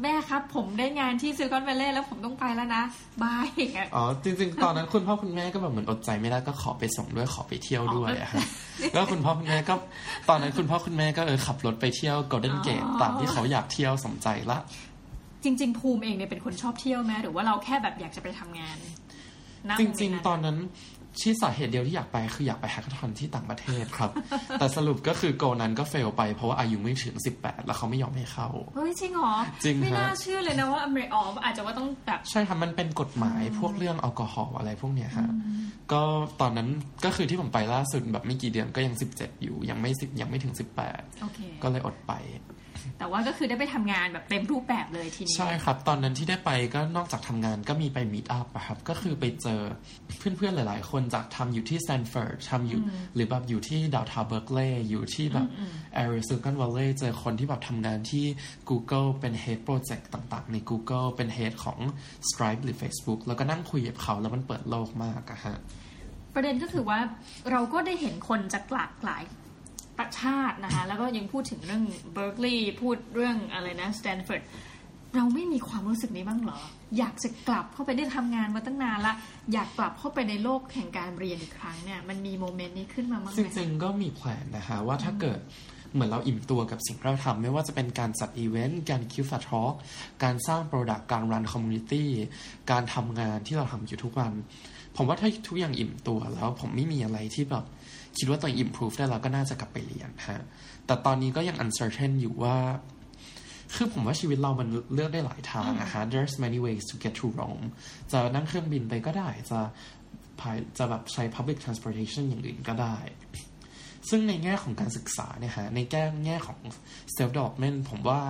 แม่ครับผมได้งานที่ Silicon Valley แล้วผมต้องไปแล้วนะบายอย่างเงี้ยอ๋อจริงๆตอนนั้นคุณพ่อคุณแม่ก็แบบเหมือนอดใจไม่ได้ก็ขอไปส่งด้วยขอไปเที่ยวด้วยอ่ะแล้วคุณพ่อคุณแม่ก็ตอนนั้นคุณพ่อคุณแม่ก็ขับรถไปเที่ยว Golden Gate ตามที่เขาอยากเที่ยวสมใจละจริงๆภูมิเองเนี่ยเป็นคนชอบเที่ยวไหมหรือว่าเราแค่แบบอยากจะไปทำงานจริงๆตอนนั้นที่สาเหตุเดียวที่อยากไปคืออยากไปแฮกเกอร์ทอนที่ต่างประเทศครับ แต่สรุปก็คือโกนั้นก็เฟลไปเพราะว่าอายุไม่ถึง18แล้วเขาไม่ยอมให้เข้าเฮ้ยจริงเหรอจริงไม่น่าเชื่อเลยนะว่าอเมริกาอาจจะว่าต้องแบบใช่ค่ะมันเป็นกฎหมายพวกเรื่องแอลกอฮอล์อะไรพวกเนี้ยฮะก็ตอนนั้นก็คือที่ผมไปล่าสุดแบบไม่กี่เดือนก็ยัง17อยู่ยังไม่ถึง18 okay. ก็เลยอดไปแต่ว่าก็คือได้ไปทำงานแบบเต็มรูปแบบเลยทีนี้ใช่ครับตอนนั้นที่ได้ไปก็นอกจากทำงานก็มีไปมีตอัพครับก็คือไปเจอเพื่อนๆหลายๆคนจากทำอยู่ที่ Stanford ทำอยู่หรือแบบอยู่ที่ดาวน์ทาวน์เบิร์กลีย์อยู่ที่แบบแอริโซนา Valley เจอคนที่แบบทำงานที่ Google เป็น Head Project ต่างๆใน Google เป็น Head ของ Stripe หรือ Facebook แล้วก็นั่งคุยกับเขาแล้วมันเปิดโลกมากอะฮะประเด็นก็คือว่าเราก็ได้เห็นคนจากหลากหลายประชาตินะคะแล้วก็ยังพูดถึงเรื่องเบิร์กลีย์พูดเรื่องอะไรนะสแตนฟอร์ด เราไม่มีความรู้สึกนี้บ้างเหรออยากจะกลับเข้าไปได้ทำงานมาตั้งนานละอยากกลับเข้าไปในโลกแห่งการเรียนอีกครั้งเนี่ยมันมีโมเมนต์นี้ขึ้นมาบ้างไหมจริงๆก็มีแผนนะคะว่าถ้าเกิดเหมือนเราอิ่มตัวกับสิ่งที่เราทำไม่ว่าจะเป็นการจัดอีเวนต์การคิวฟาทอล์กการสร้างโปรดักต์การรันคอมมูนิตี้การทำงานที่เราทำอยู่ทุกวันผมว่าถ้าทุกอย่างอิ่มตัวแล้วผมไม่มีอะไรที่แบบคิดว่าตัวเอง improve ได้แล้วก็น่าจะกลับไปเรียนฮะแต่ตอนนี้ก็ยัง uncertain อยู่ว่าคือผมว่าชีวิตเรามันเลือกได้หลายทางนะคะ there's many ways to get to Rome จะนั่งเครื่องบินไปก็ได้จะแบบใช้ public transportation อย่างอื่นก็ได้ซึ่งในแง่ของการศึกษาเนี่ยฮะในแง่ของ self development ผมว่า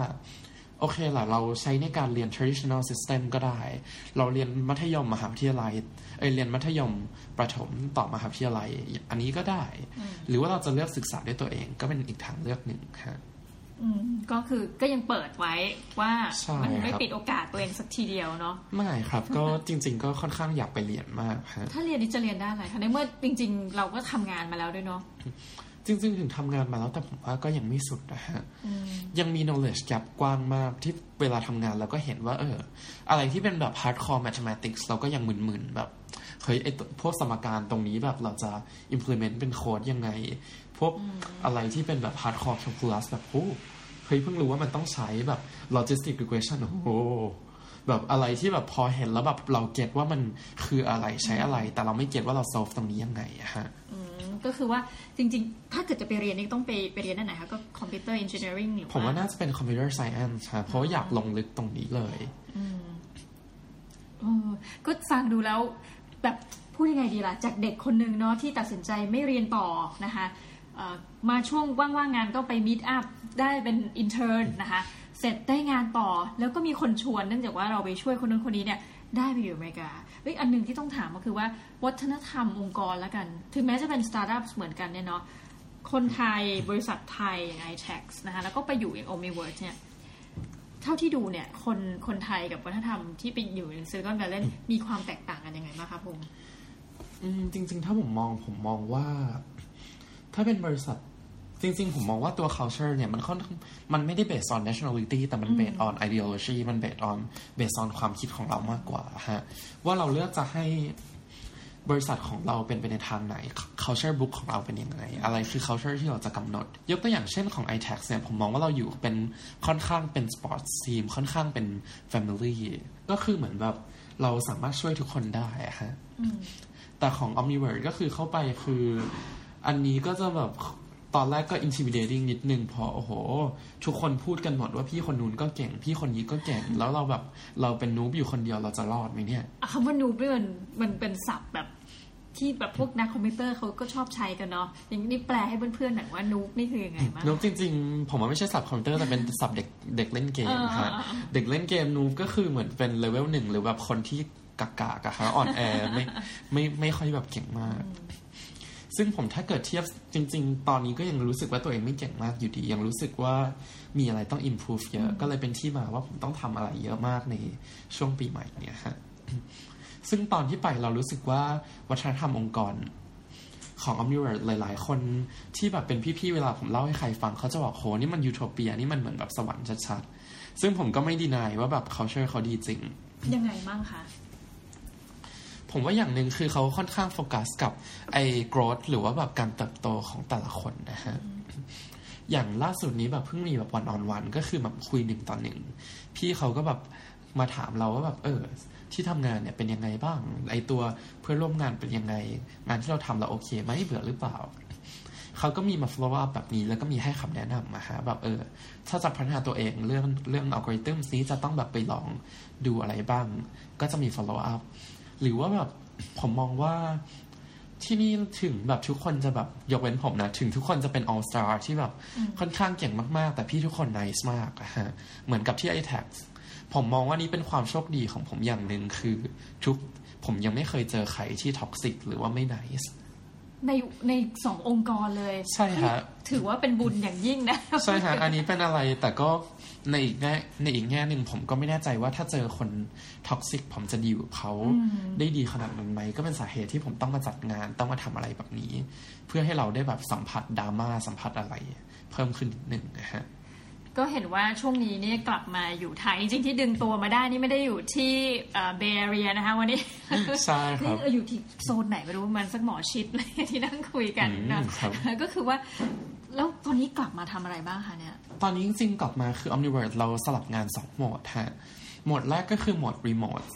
โอเคล่ะเราใช้ในการเรียน traditional system ก็ได้เราเรียนมัธยมมหาวิทยาลัยเรียนมัธยมประถมต่อมหาวิทยาลัยอันนี้ก็ได้หรือว่าเราจะเลือกศึกษาด้วยตัวเองก็เป็นอีกทางเลือกหนึ่งค่ะก็คือก็ยังเปิดไว้ว่ามันไม่ปิดโอกาสตัวเองสักทีเดียวเนาะไม่ครับก็จริงๆก็ค่อนข้างอยากไปเรียนมากฮะถ้าเรียนนี่จะเรียนได้อะไรคะในเมื่อจริงๆเราก็ทำงานมาแล้วด้วยเนาะจริงๆถึงทำงานมาแล้วแต่ผมว่าก็ยังไม่สุดนะฮะยังมี knowledge gap กว้างมากที่เวลาทำงานเราก็เห็นว่าอะไรที่เป็นแบบ hardcore mathematics เราก็ยังมึนๆแบบเฮ้ยไอ้พวกสมการตรงนี้แบบเราจะ implement เป็นโค้ดยังไงพวกอะไรที่เป็นแบบ hardcore calculus แบบโอ้เฮ้ยเพิ่งรู้ว่ามันต้องใช้แบบ logistic regression โอ้แบบอะไรที่แบบพอเห็นแล้วแบบเราเก็ตว่ามันคืออะไรใช้อะไรแต่เราไม่เก็ตว่าเรา solve ตรงนี้ยังไงฮะก็คือว่าจริงๆถ้าเกิดจะไปเรียนนี่ต้องไปเรียนด้านไหนคะก็คอมพิวเตอร์เอนจิเนียริ่งเนี่ยผมว่าน่าจะเป็นคอมพิวเตอร์ไซแอนซ์ค่ะเพราะอยากลงลึกตรงนี้เลยก็ฟังดูแล้วแบบพูดยังไงดีล่ะจากเด็กคนนึงเนาะที่ตัดสินใจไม่เรียนต่อนะคะมาช่วงว่างๆงานก็ไปมีตอัพได้เป็นอินเทิร์นนะคะเสร็จได้งานต่อแล้วก็มีคนชวนเนื่องจากว่าเราไปช่วยคนนั้นคนนี้เนี่ยได้ไปอยู่อเมริกาอันหนึ่งที่ต้องถามก็คือว่าวัฒนธรรมองค์กรละกันถึงแม้จะเป็นสตาร์ทอัพเหมือนกันเนี่ยเนาะคนไทยบริษัทไทยอย่าง iTax นะคะแล้วก็ไปอยู่อย่าง Omniwork เนี่ยเท่าที่ดูเนี่ยคนไทยกับวัฒนธรรมที่ไปอยู่ใน Silicon Valley มีความแตกต่างกันยังไงบ้างคะพงษ์จริงๆถ้าผมมองว่าถ้าเป็นบริษัทจริงๆผมมองว่าตัว culture เนี่ยมันไม่ได้ based on nationality แต่มัน based on ideology มัน based on ความคิดของเรามากกว่าฮะว่าเราเลือกจะให้บริษัทของเราเป็นไปในทางไหน culture book ของเราเป็นยังไงอะไรคือ culture ที่เราจะกำหนดยกตัวอย่างเช่นของ iTax เนี่ยผมมองว่าเราอยู่เป็นค่อนข้างเป็น sports team ค่อนข้างเป็น family ก็คือเหมือนแบบเราสามารถช่วยทุกคนได้ฮะแต่ของ Omniwork ก็คือเข้าไปคืออันนี้ก็จะแบบตอนแรกก็ intimidating นิดนึงพอโอ้โหทุกคนพูดกันหมดว่าพี่คนนู้นก็เก่งพี่คนนี้ก็เก่งแล้วเราแบบเราเป็นนูบอยู่คนเดียวเราจะรอดไหมเนี่ยคำว่านูบนี่มันเป็นศัพท์แบบที่แบบพวกนักคอมพิวเตอร์เขาก็ชอบใช้กันเนาะอย่างนี้แปลให้เพื่อนๆหน่อยว่านูบนี่คือยังไงบ้างนูบจริงๆผมว่าไม่ใช่ศัพท์คอมพิวเตอร์แต่เป็นศัพท์เด็กเล่นเกมฮะเด็กเล่นเกมนูบก็คือเหมือนเป็นเลเวล1หรือแบบคนที่กากๆอ่ะฮะอ่อนแอไม่ค่อยแบบเก่งมากซึ่งผมถ้าเกิดเทียบจริงๆตอนนี้ก็ยังรู้สึกว่าตัวเองไม่เก่งมากอยู่ดียังรู้สึกว่ามีอะไรต้อง improve เยอะก็เลยเป็นที่มาว่าผมต้องทำอะไรเยอะมากในช่วงปีใหม่เนี่ยฮะซึ่งตอนที่ไปเรารู้สึกว่าวัฒนธรรมองค์กรของ Omniwork หลายๆคนที่แบบเป็นพี่ๆเวลาผมเล่าให้ใครฟังเขาจะบอกโหนี่มันยูโทเปียนี่มันเหมือนแบบสวรรค์ชัดๆซึ่งผมก็ไม่ดีนายว่าแบบ culture เขาดีจริงยังไงบ้างคะผมว่าอย่างหนึ่งคือเขาค่อนข้างโฟกัสกับไอ้ growth หรือว่าแบบการเติบโตของแต่ละคนนะฮะอย่างล่าสุดนี้แบบเพิ่งมีแบบ one on one ก็คือแบบคุย1 ต่อ 1พี่เขาก็แบบมาถามเราว่าแบบที่ทำงานเนี่ยเป็นยังไงบ้างไอ้ตัวเพื่อนร่วมงานเป็นยังไงงานที่เราทำเราโอเคไหมเบื่อหรือเปล่าเขาก็มีมา follow up แบบนี้แล้วก็มีให้คำแนะนำนะฮะแบบถ้าจะพัฒนาตัวเองเรื่อง algorithm นี้จะต้องแบบไปลองดูอะไรบ้างก็จะมี follow upหรือว่าแบบผมมองว่าที่นี่ถึงแบบทุกคนจะแบบยกเว้นผมนะถึงทุกคนจะเป็น all star ที่แบบค่อนข้างเก่งมากๆแต่พี่ทุกคน nice มากฮะเหมือนกับที่ iTax ผมมองว่านี่เป็นความโชคดีของผมอย่างนึงคือผมยังไม่เคยเจอใครที่ toxic หรือว่าไม่ nice ใน2 องค์กรเลยใช่ฮะถือว่าเป็นบุญอย่างยิ่งนะใช่ฮะอันนี้เป็นอะไรแต่ก็ในอีกแง่นึงผมก็ไม่แน่ใจว่าถ้าเจอคนท็อกซิกผมจะดีลกับเขาได้ดีขนาดนั้นไหมก็เป็นสาเหตุที่ผมต้องมาจัดงานต้องมาทำอะไรแบบนี้เพื่อให้เราได้แบบสัมผัสดราม่าสัมผัสอะไรเพิ่มขึ้นนิดนึงนะฮะ ก็เห็นว่าช่วงนี้เนี่ยกลับมาอยู่ไทยจริงๆที่ดึงตัวมาได้นี่ไม่ได้อยู่ที่Bay Area นะคะวันนี้ใช่ครับอยู่ที่โซนไหนไม่รู้มันสักหมอชิดเลยที่นั่งคุยกันนะครับก็คือว่าแล้วตอนนี้กลับมาทำอะไรบ้างคะเนี่ยตอนนี้จริงๆกลับมาคือ Omniwork เราสลับงาน2โหมดฮะโหมดแรกก็คือโหมด Remote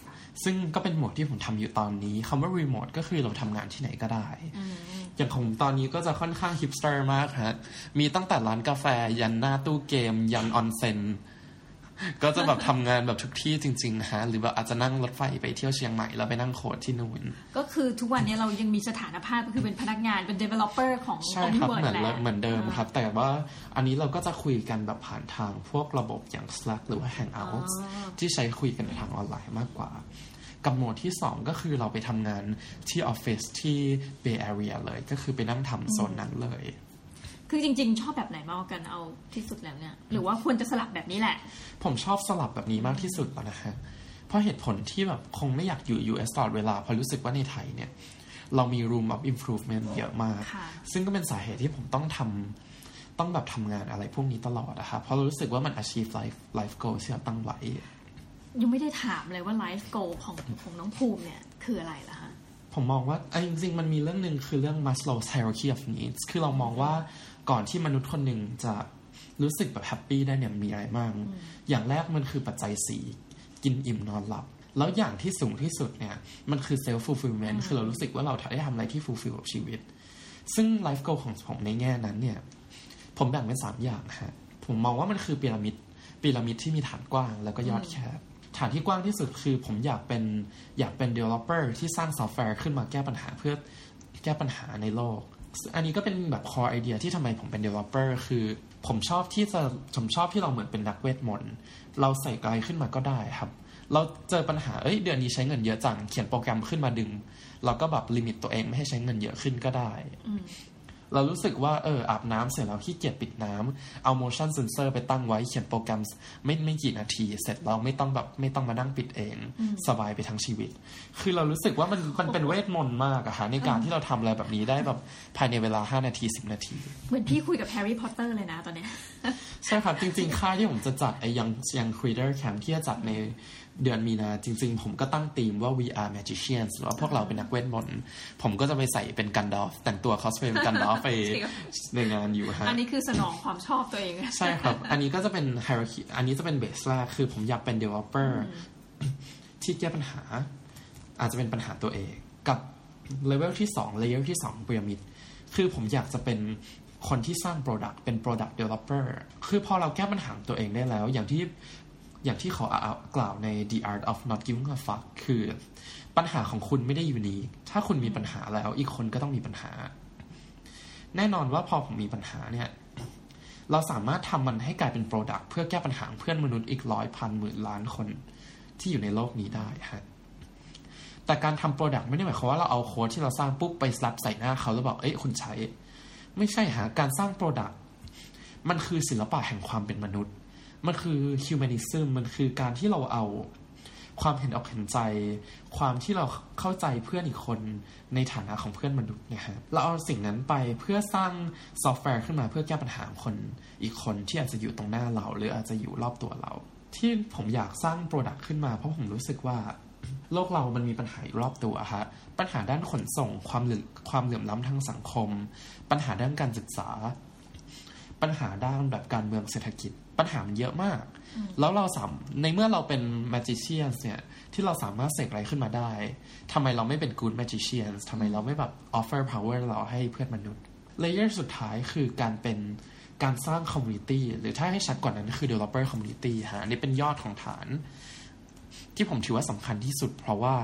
ซึ่งก็เป็นโหมดที่ผมทำอยู่ตอนนี้คำว่า Remote ก็คือเราทำงานที่ไหนก็ได้อย่างของตอนนี้ก็จะค่อนข้างฮิปสเตอร์มากฮะมีตั้งแต่ร้านกาแฟยันหน้าตู้เกมยันออนเซ็นก็จะแบบทำงานแบบทุกที่จริงๆฮะหรือแบบอาจจะนั่งรถไฟไปเที่ยวเชียงใหม่แล้วไปนั่งโคดที่นู่นก็คือทุกวันนี้เรายังมีสถานภาพก็คือเป็นพนักงานเป็น Developer ของ Omniwork แหละเหมือนเดิมครับแต่ว่าอันนี้เราก็จะคุยกันแบบผ่านทางพวกระบบอย่าง Slack หรือว่า Hangouts ที่ใช้คุยกันทางออนไลน์มากกว่ากับโหมดที่2ก็คือเราไปทำงานที่ออฟฟิศที่ Bay Area เลยก็คือไปนั่งทำโซนนั้นเลยคือจริงๆชอบแบบไหนมากกันเอาที่สุดแล้วเนี่ยหรือว่าควรจะสลับแบบนี้แหละผมชอบสลับแบบนี้มากที่สุดแล้วนะฮะเพราะเหตุผลที่แบบคงไม่อยากอยู่ US ตลอดเวลาเพราะรู้สึกว่าในไทยเนี่ยเรามี room of improvement เยอะมากซึ่งก็เป็นสาเหตุที่ผมต้องทำงานอะไรพวกนี้ตลอดอะค่ะเพราะรู้สึกว่ามัน achieve life goal ที่เราตั้งไว้ยังไม่ได้ถามเลยว่า life goal ของน้องภูมิเนี่ยคืออะไรล่ะฮะผมมองว่าจริงๆมันมีเรื่องนึงคือเรื่อง Maslow's hierarchy of needs คือเรามองว่าก่อนที่มนุษย์คนหนึ่งจะรู้สึกแบบแฮปปี้ได้เนี่ยมีอะไรบ้างอย่างแรกมันคือปัจจัย4กินอิ่มนอนหลับแล้วอย่างที่สูงที่สุดเนี่ยมันคือ self fulfillment คือเรารู้สึกว่าเราได้ทำอะไรที่ fulfill กับชีวิตซึ่ง life goal ของผมในแง่นั้นเนี่ยผมแบ่งเป็น3อย่างฮะผมมองว่ามันคือพีระมิดที่มีฐานกว้างแล้วก็ยอดแคบฐานที่กว้างที่สุดคือผมอยากเป็น developer ที่สร้างซอฟต์แวร์ขึ้นมาแก้ปัญหาเพื่อแก้ปัญหาในโลกอันนี้ก็เป็นแบบ core idea ที่ทำไมผมเป็น developer คือผมชอบที่เราเหมือนเป็นนักเวทมนต์เราใส่กลายขึ้นมาก็ได้ครับเราเจอปัญหาเดือนนี้ใช้เงินเยอะจังเขียนโปรแกรมขึ้นมาดึงเราก็แบบลิมิตตัวเองไม่ให้ใช้เงินเยอะขึ้นก็ได้เรารู้สึกว่าอาบน้ำเสร็จแล้วขี้เกียจปิดน้ำเอา motion sensor ไปตั้งไว้เขียนโปรแกรมไม่กี่นาทีเสร็จเราไม่ต้องมานั่งปิดเองสบายไปทั้งชีวิตคือเรารู้สึกว่ามันเป็นเวทมนต์มากอะค่ะในการที่เราทำอะไรแบบนี้ได้แบบภายในเวลา5นาที10นาทีเหมือนพี่คุยกับแฮร์รี่พอตเตอร์เลยนะตอนเนี้ยใช่ครับจริงๆค่ายที่ผมจะจัดไอ้ Young Creators Camp ที่จะจัดในเดือนมีนาจริงๆผมก็ตั้งธีมว่า We Are Magicians หรือว่าพวกเราเป็นนักเวทมนต์ผมก็จะไปใส่เป็น Gandalf แต่งตัว cosplay เป็น Gandalf ไปในงานอยู่ฮะอันนี้คือสนองความชอบตัวเองใช่ครับอันนี้ก็จะเป็น hierarchy อันนี้จะเป็น base แรกคือผมอยากเป็น developer ที่แก้ปัญหาอาจจะเป็นปัญหาตัวเองกับ level ที่2 layer ที่2 pyramid คือผมอยากจะเป็นคนที่สร้าง product เป็น product developer คือพอเราแก้ปัญหาตัวเองได้แล้วอย่างที่เขากล่าวใน The Art of Not Giving a F*ck คือปัญหาของคุณไม่ได้อยู่นี้ถ้าคุณมีปัญหาแล้วอีกคนก็ต้องมีปัญหาแน่นอนว่าพอผมมีปัญหาเนี่ยเราสามารถทำมันให้กลายเป็น product เพื่อแก้ปัญหาเพื่อนมนุษย์อีก 100,000 หมื่นล้านคนที่อยู่ในโลกนี้ได้ฮะแต่การทำ product ไม่ได้หมายความว่าเราเอาโค้ดที่เราสร้างปุ๊บไปสลับใส่หน้าเขาแล้วบอกคุณใช้ไม่ใช่ฮะการสร้าง product มันคือศิลปะแห่งความเป็นมนุษย์มันคือฮิวแมนิซึมมันคือการที่เราเอาความเห็นอกเห็นใจความที่เราเข้าใจเพื่อนอีกคนในฐานะของเพื่อนมนุษย์เนี่ยฮะเราเอาสิ่งนั้นไปเพื่อสร้างซอฟต์แวร์ขึ้นมาเพื่อแก้ปัญหาคนอีกคนที่อาจจะอยู่ตรงหน้าเราหรืออาจจะอยู่รอบตัวเราที่ผมอยากสร้างโปรดักต์ขึ้นมาเพราะผมรู้สึกว่าโลกเรามันมีปัญหารอบตัวฮะปัญหาด้านขนส่งความเหลื่อมล้ำทางสังคมปัญหาด้านการศึกษาปัญหาด้านแบบการเมืองเศรษฐกิจปัญหามันเยอะมากแล้วเราในเมื่อเราเป็น magicians เนี่ยที่เราสามารถเสกอะไรขึ้นมาได้ทำไมเราไม่เป็น good magicians ทำไมเราไม่แบบ offer power เราให้เพื่อนมนุษย์ layer สุดท้ายคือการสร้าง community หรือถ้าให้ชัดกว่านั้นคือ developer community ฮะนี่เป็นยอดของฐานที่ผมถือว่าสำคัญที่สุดเพราะว่า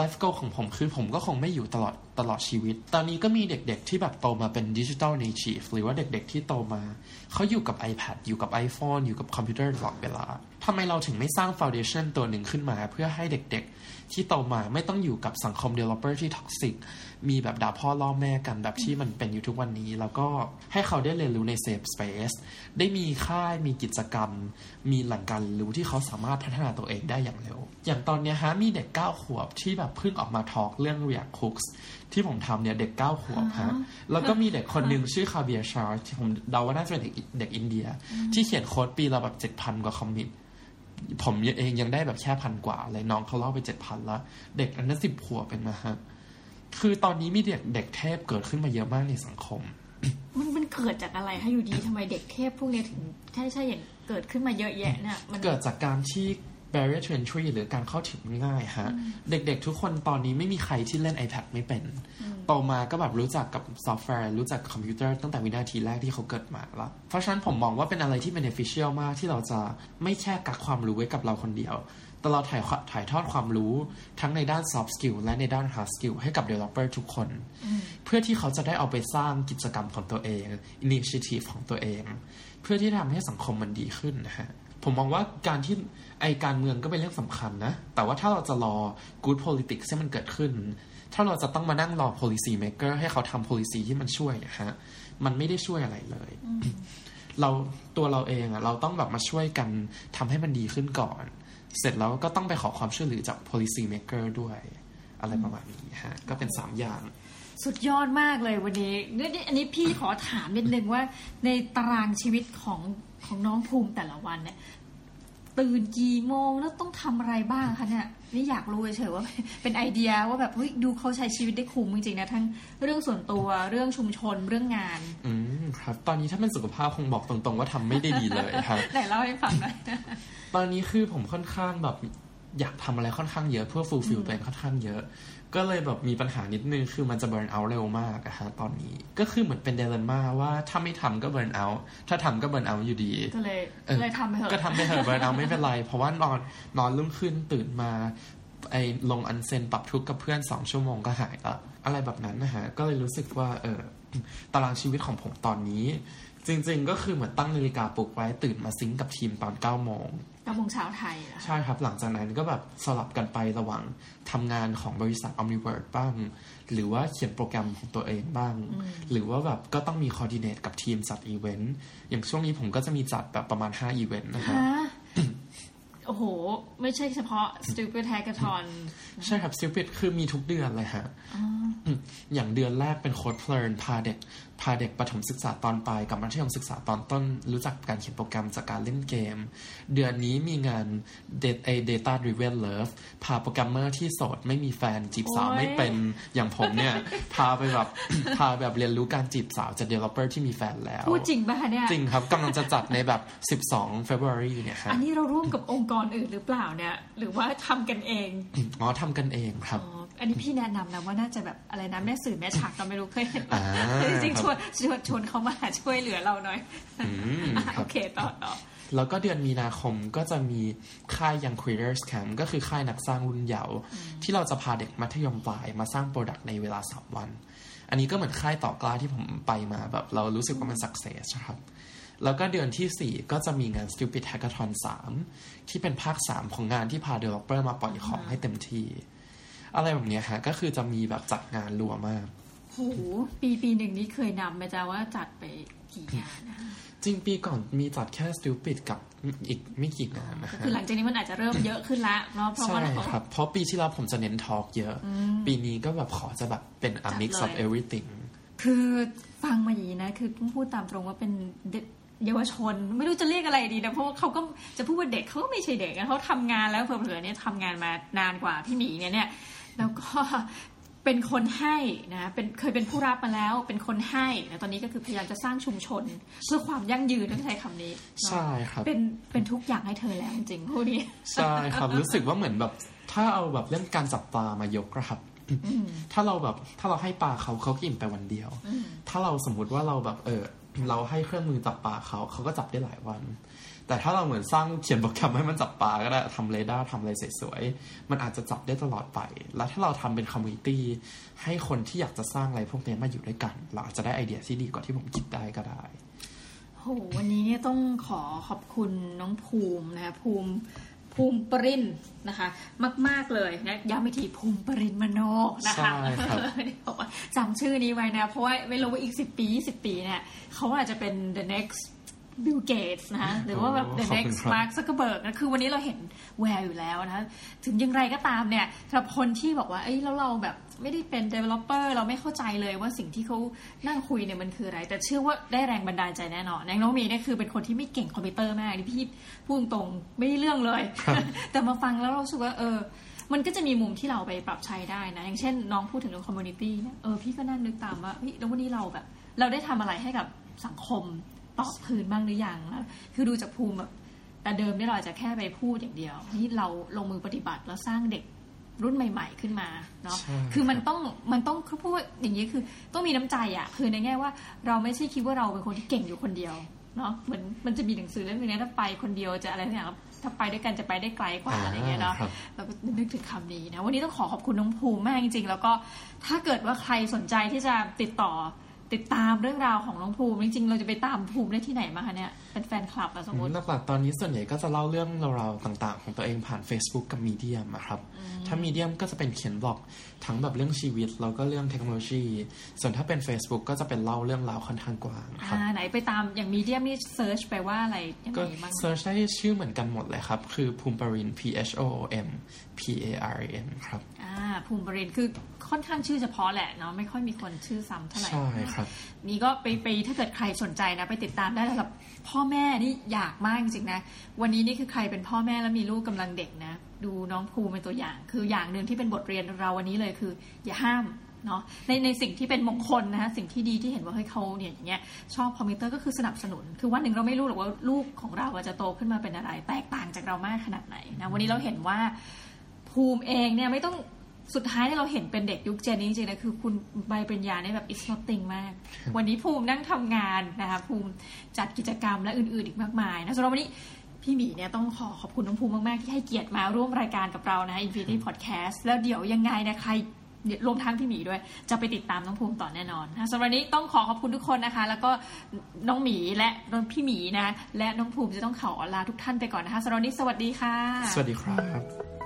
life goal ของผมคือผมก็คงไม่อยู่ตลอดชีวิตตอนนี้ก็มีเด็กๆที่แบบโตมาเป็น digital native หรือว่าเด็กๆที่โตมาเขาอยู่กับ iPad อยู่กับ iPhone อยู่กับคอมพิวเตอร์ตลอดเวลาท ทำไมเราถึงไม่สร้าง foundation ตัวหนึ่งขึ้นมาเพื่อให้เด็กๆที่โตมาไม่ต้องอยู่กับสังคม developer ที่ toxic มีแบบด่าพ่อล่อแม่กันแบบที่มันเป็นอยู่ทุกวันนี้แล้วก็ให้เขาได้เรียนรู้ใน safe space ได้มีค่ายมีกิจกรรมมีหลังการรู้ที่เขาสามารถพัฒนาตัวเองได้อย่างเร็วอย่างตอนนี้ฮะมีเด็ก9ขวบที่แบบเพิ่งออกมาทอล์กเรื่อง React Hooks ที่ผมทำเนี่ยเด็ก9ขวบฮะแล้วก็มีเด็กคนนึงชื่อคาเบียชาร์ที่ผมเดาว่าน่าจะเป็นเด็กอินเดียที่เขียนโค้ดปีละแบบ 7,000 กว่าคอมมิตผมเองยังได้แบบแค่1,000กว่าเลยน้องเขาเล่าไป 7,000 แล้วเด็กอันนั้น10ขวบเป็นมาฮะคือตอนนี้มีเด็กเทพเกิดขึ้นมาเยอะมากในสังคมมันเกิดจากอะไรคะอยู่ดีทำไมเด็กเทพพวกนี้ถึงใช่อย่างเกิดขึ้นมาเยอะแยะเนี่ยมันเกิดจากการที่barrier to entry หรือการเข้าถึงง่ายฮะเด็กๆทุกคนตอนนี้ไม่มีใครที่เล่น iPad ไม่เป็นโตมาก็แบบรู้จักกับซอฟต์แวร์รู้จักคอมพิวเตอร์ตั้งแต่วินาทีแรกที่เขาเกิดมาแล้วเพราะฉะนั้นผมมองว่าเป็นอะไรที่ beneficial มากที่เราจะไม่แค่กักความรู้ไว้กับเราคนเดียวแต่เราถ่ายทอดความรู้ทั้งในด้าน soft skill และในด้าน hard skill ให้กับ developer ทุกคนเพื่อที่เขาจะได้เอาไปสร้างกิจกรรมของตัวเอง initiative ของตัวเองเพื่อที่ทำให้สังคมมันดีขึ้นนะฮะผมมองว่าการที่การเมืองก็เป็นเรื่องสำคัญนะแต่ว่าถ้าเราจะรอ good politics ให้มันเกิดขึ้นถ้าเราจะต้องมานั่งรอ policy maker ให้เขาทำ policy ที่มันช่วยนะฮะมันไม่ได้ช่วยอะไรเลยเราเองอะเราต้องแบบมาช่วยกันทำให้มันดีขึ้นก่อนเสร็จแล้วก็ต้องไปขอความช่วยเหลือจาก policy maker ด้วยอะไรประมาณนี้ฮะก็เป็น3อย่างสุดยอดมากเลยวันนี้อันนี้พี่ขอถามนิดนึงว่าในตารางชีวิตของน้องภูมิแต่ละวันเนี่ยตื่นกี่โมงแล้วต้องทำอะไรบ้างคะเนี่ยนี่อยากรู้เฉยๆว่าเป็นไอเดียว่าแบบเฮ้ยดูเขาใช้ชีวิตได้คุ้มจริงๆนะทั้งเรื่องส่วนตัวเรื่องชุมชนเรื่องงานครับตอนนี้ถ้าเป็นสุขภาพคงบอกตรงๆว่าทำไม่ได้ดีเลยครับไหนเล่าให้ฟังหน่อยตอนนี้คือผมค่อนข้างแบบอยากทำอะไรค่อนข้างเยอะเพื่อฟูลฟิลตัวเองค่อนข้างเยอะก็เลยแบบมีปัญหานิดนึงคือมันจะเบิร์นเอาท์เร็วมากอะฮะตอนนี้ก็คือเหมือนเป็นไดเลมม่าว่าถ้าไม่ทำก็เบิร์นเอาท์ถ้าทำก็เบิร์นเอาท์อยู่ดีก็เลยทำไปเถอะก็ทำไปเถอะเบิร์นเอาท์ไม่เป็นไรเพราะว่านอนรุ่งขึ้นตื่นมาไอ้ลงอันเซนปรับทุกข์กับเพื่อน2ชั่วโมงก็หายละอะไรแบบนั้นนะฮะก็เลยรู้สึกว่าตารางชีวิตของผมตอนนี้จริงๆก็คือเหมือนตั้งนาฬิกาปลุกไว้ตื่นมาซิงกับทีมตอน 9:00 น9:00 เช้าไทยใช่ครับหลังจากนั้นก็แบบสลับกันไประหว่างทำงานของบริษัท Omniwork บ้างหรือว่าเขียนโปรแกรมของตัวเองบ้างหรือว่าแบบก็ต้องมีคอร์ดิเนตกับทีมจัดอีเวนต์อย่างช่วงนี้ผมก็จะมีจัดแบบประมาณ5อีเวนต์นะครับ โอ้โหไม่ใช่เฉพาะ Stupid Hackathon ใช่ครับ Stupid คือมีทุกเดือนเลยฮะอย่างเดือนแรกเป็น Codelearn Partyพาเด็กประถมศึกษาตอนปลายกับมัธยมศึกษาตอนต้นรู้จักการเขียนโปรแกรมจากการเล่นเกมเดือนนี้มีงาน Date a Data Driven Love พาโปรแกรมเมอร์ที่โสดไม่มีแฟนจีบสาวไม่เป็นอย่างผมเนี่ย พาแบบเรียนรู้การจีบสาวจาก Developer ที่มีแฟนแล้วพูดจริงป่ะเนี่ยจริงครับกำลังจะจัดในแบบ 12 February เนี่ยฮะอันนี้เราร่วมกับองค์กรอื่นหรือเปล่าเนี่ยหรือว่าทำกันเองอ๋อทำกันเองครับอันนี้พี่แนะนำนะว่าน่าจะแบบอะไรนะแม่สื่อแม่ฉากเราไม่รู้เคยเห็นจริงชวนเขามาช่วยเหลือเราหน่อยโอเคต่อแล้วก็เดือนมีนาคมก็จะมีค่าย Young Creators Camp ก็คือค่ายนักสร้างรุ่นเยาว์ที่เราจะพาเด็กมัธยมปลายมาสร้างโปรดักต์ในเวลา3วันอันนี้ก็เหมือนค่ายต่อกล้าที่ผมไปมาแบบเรารู้สึกว่ามัน success ครับแล้วก็เดือนที่4ก็จะมีงาน Stupid Hackathon 3ที่เป็นภาค3ของงานที่พา Developer มาปล่อยของให้เต็มที่อะไรแบบนี้ฮะก็คือจะมีแบบจัดงานรัวมากโอ้โหปีหนึ่งนี่เคยนำมาจ้าว่าจัดไปกี่งานนะจริงปีก่อนมีจัดแค่ Stupid กับอีกไม่กี่งานนะฮะคือหลังจากนี้มันอาจจะเริ่มเยอะขึ้นละเนาะเพราะว่าครับเพราะปีที่แล้วผมจะเน้นทอล์กเยอะปีนี้ก็แบบขอจะแบบเป็น a mix of everything คือฟังมาอย่างนี้นะคือพูดตามตรงว่าเป็นเยาวชนไม่รู้จะเรียกอะไรดีนะเพราะเขาก็จะพูดว่าเด็กเขาก็ไม่ใช่เด็กเขาทำงานแล้วเผื่อๆเนี่ยทำงานมานานกว่าพี่หมีเนี่ยแล้วก็เป็นคนให้นะเคยเป็นผู้รับมาแล้วเป็นคนให้แล้วตอนนี้ก็คือพยายามจะสร้างชุมชนเพื่อความยั่งยืนต้องใช้คำนี้ใช่ครับเป็นทุกอย่างให้เธอแล้วจริงๆพวกนี้ใช่ครับรู้สึกว่าเหมือนแบบถ้าเอาแบบเรื่องการจับปลามายกครับถ้าเราให้ปลาเขากินไปวันเดียวถ้าเราสมมติว่าเราแบบเราให้เครื่องมือจับปลาเขาก็จับได้หลายวันแต่ถ้าเราเหมือนสร้างเขียนโปรแกรมให้มันจับปลาก็ได้ทำเรดาร์ทำอะไรสวยๆมันอาจจะจับได้ตลอดไปแล้วถ้าเราทำเป็นคอมมูนิตี้ให้คนที่อยากจะสร้างอะไรพวกนี้มาอยู่ด้วยกันเราอาจจะได้ไอเดียที่ดีกว่าที่ผมคิดได้ก็ได้โห โหวันนี้เนี่ยต้องขอบคุณน้องภูมินะคะภูมิปรินนะคะมากๆเลยนะย้ำอีกทีภูมิปรินมโนนะคะจำชื่อนี้ไว้นะเพราะว่าไม่รู้ว่าอีก10ปี20ปีเนี่ยเขาอาจจะเป็น the next Bill Gates นะหรือว่าแบบ the next Mark Zuckerberg นะคือวันนี้เราเห็นแววอยู่แล้วนะถึงอย่างไรก็ตามเนี่ยสำหรับคนที่บอกว่าเอ้ยแล้วเราแบบไม่ได้เป็น developer เราไม่เข้าใจเลยว่าสิ่งที่เขานั่งคุยเนี่ยมันคืออะไรแต่เชื่อว่าได้แรงบันดาลใจแน่นอนน้องมีเนี่ยคือเป็นคนที่ไม่เก่งคอมพิวเตอร์มากนี่พี่พูดตรงๆไม่ได้เรื่องเลย แต่มาฟังแล้วเรารู้สึกว่ามันก็จะมีมุมที่เราไปปรับใช้ได้นะอย่างเช่นน้องพูดถึงเรื่อง community เนี่ยพี่ก็นั่งนึกตามว่าเฮ้ยแล้ววันนี้เราแบบเราได้ทำอะไรให้กับสังคมตอบคืนบ้างหรือยังนะคือดูจากภูมิแบบแต่เดิมเนี่ยเราอาจจะแค่ไปพูดอย่างเดียวนี่เราลงมือปฏิบัติแล้วสร้างเด็กรุ่นใหม่ๆขึ้นมาเนาะคือมันต้องเขาพูดอย่างนี้คือต้องมีน้ำใจอ่ะคือในแง่ว่าเราไม่ใช่คิดว่าเราเป็นคนที่เก่งอยู่คนเดียวเนาะเหมือนมันจะมีหนังสือเล่มนึงนะถ้าไปคนเดียวจะอะไรอย่างถ้าไปด้วยกันจะไปได้ไกลกว่าอะไรเงี้ยเนาะเราก็นึกถึงคำนี้นะวันนี้ต้องขอบคุณน้องภูมิมากจริงๆแล้วก็ถ้าเกิดว่าใครสนใจที่จะติดตามเรื่องราวของน้องภูมิจริงๆเราจะไปตามภูมิได้ที่ไหนมาคะเนี่ยเป็นแฟนคลับอะสมมติหลักๆตอนนี้ส่วนใหญ่ก็จะเล่าเรื่องราวต่างๆของตัวเองผ่าน Facebook กับ Medium อ่ะครับถ้า Medium ก็จะเป็นเขียนบล็อกทั้งแบบเรื่องชีวิตแล้วก็เรื่องเทคโนโลยีส่วนถ้าเป็น Facebook ก็จะเป็นเล่าเรื่องราวค่อนข้างกว้างครับไหนไปตามอย่าง Medium นี่เซิร์ชไปว่าอะไรยังไงบ้างก็เซิร์ชได้ชื่อเหมือนกันหมดเลยครับคือภูมิปริน P H O O M P A R N ครับภูมิปรินคือค่อนข้างชื่อเฉพาะแหละเนาะไม่ค่อยมีคนชื่อซ้ำเท่าไหร่นี่ก็ไปถ้าเกิดใครสนใจนะไปติดตามได้แล้วกับพ่อแม่นี่อยากมากจริงๆนะวันนี้นี่คือใครเป็นพ่อแม่แล้วมีลูกกำลังเด็กนะดูน้องภูมิเป็นตัวอย่างคืออย่างนึงที่เป็นบทเรียนเราวันนี้เลยคืออย่าห้ามเนาะในสิ่งที่เป็นมงคลนะสิ่งที่ดีที่เห็นว่าเฮ้ยเขาเนี่ยอย่างเงี้ยชอบคอมพิวเตอร์ก็คือสนับสนุนคือวันหนึ่งเราไม่รู้หรอกว่าลูกของเราจะโตขึ้นมาเป็นอะไรแตกต่างจากเรามากขนาดไหนนะวันนี้เราเห็นว่าภูมิเองเนี่ยไม่ต้องสุดท้ายเราเห็นเป็นเด็กยุคเจนนี้จริงๆนะคือคุณใบปริญญาเนี่ยแบบ it's nothing มากวันนี้ภูมินั่งทำงานนะคะภูมิจัดกิจกรรมและอื่นๆอีกมากมายนะสำหรับวันนี้พี่หมีเนี่ยต้องขอบคุณน้องภูมิมากๆที่ให้เกียรติมาร่วมรายการกับเรานะ In City Podcast แล้วเดี๋ยวยังไงนะใครรวมทั้งพี่หมีด้วยจะไปติดตามน้องภูมิต่อแน่นอนนะสำหรับวันนี้ต้องขอบคุณทุกคนนะคะแล้วก็น้องหมีและน้องพี่หมีนะและน้องภูมิจะต้องขอลาทุกท่านไปก่อนนะคะสำหรับวันนี้สวัสดีค่ะสวัสดีครับ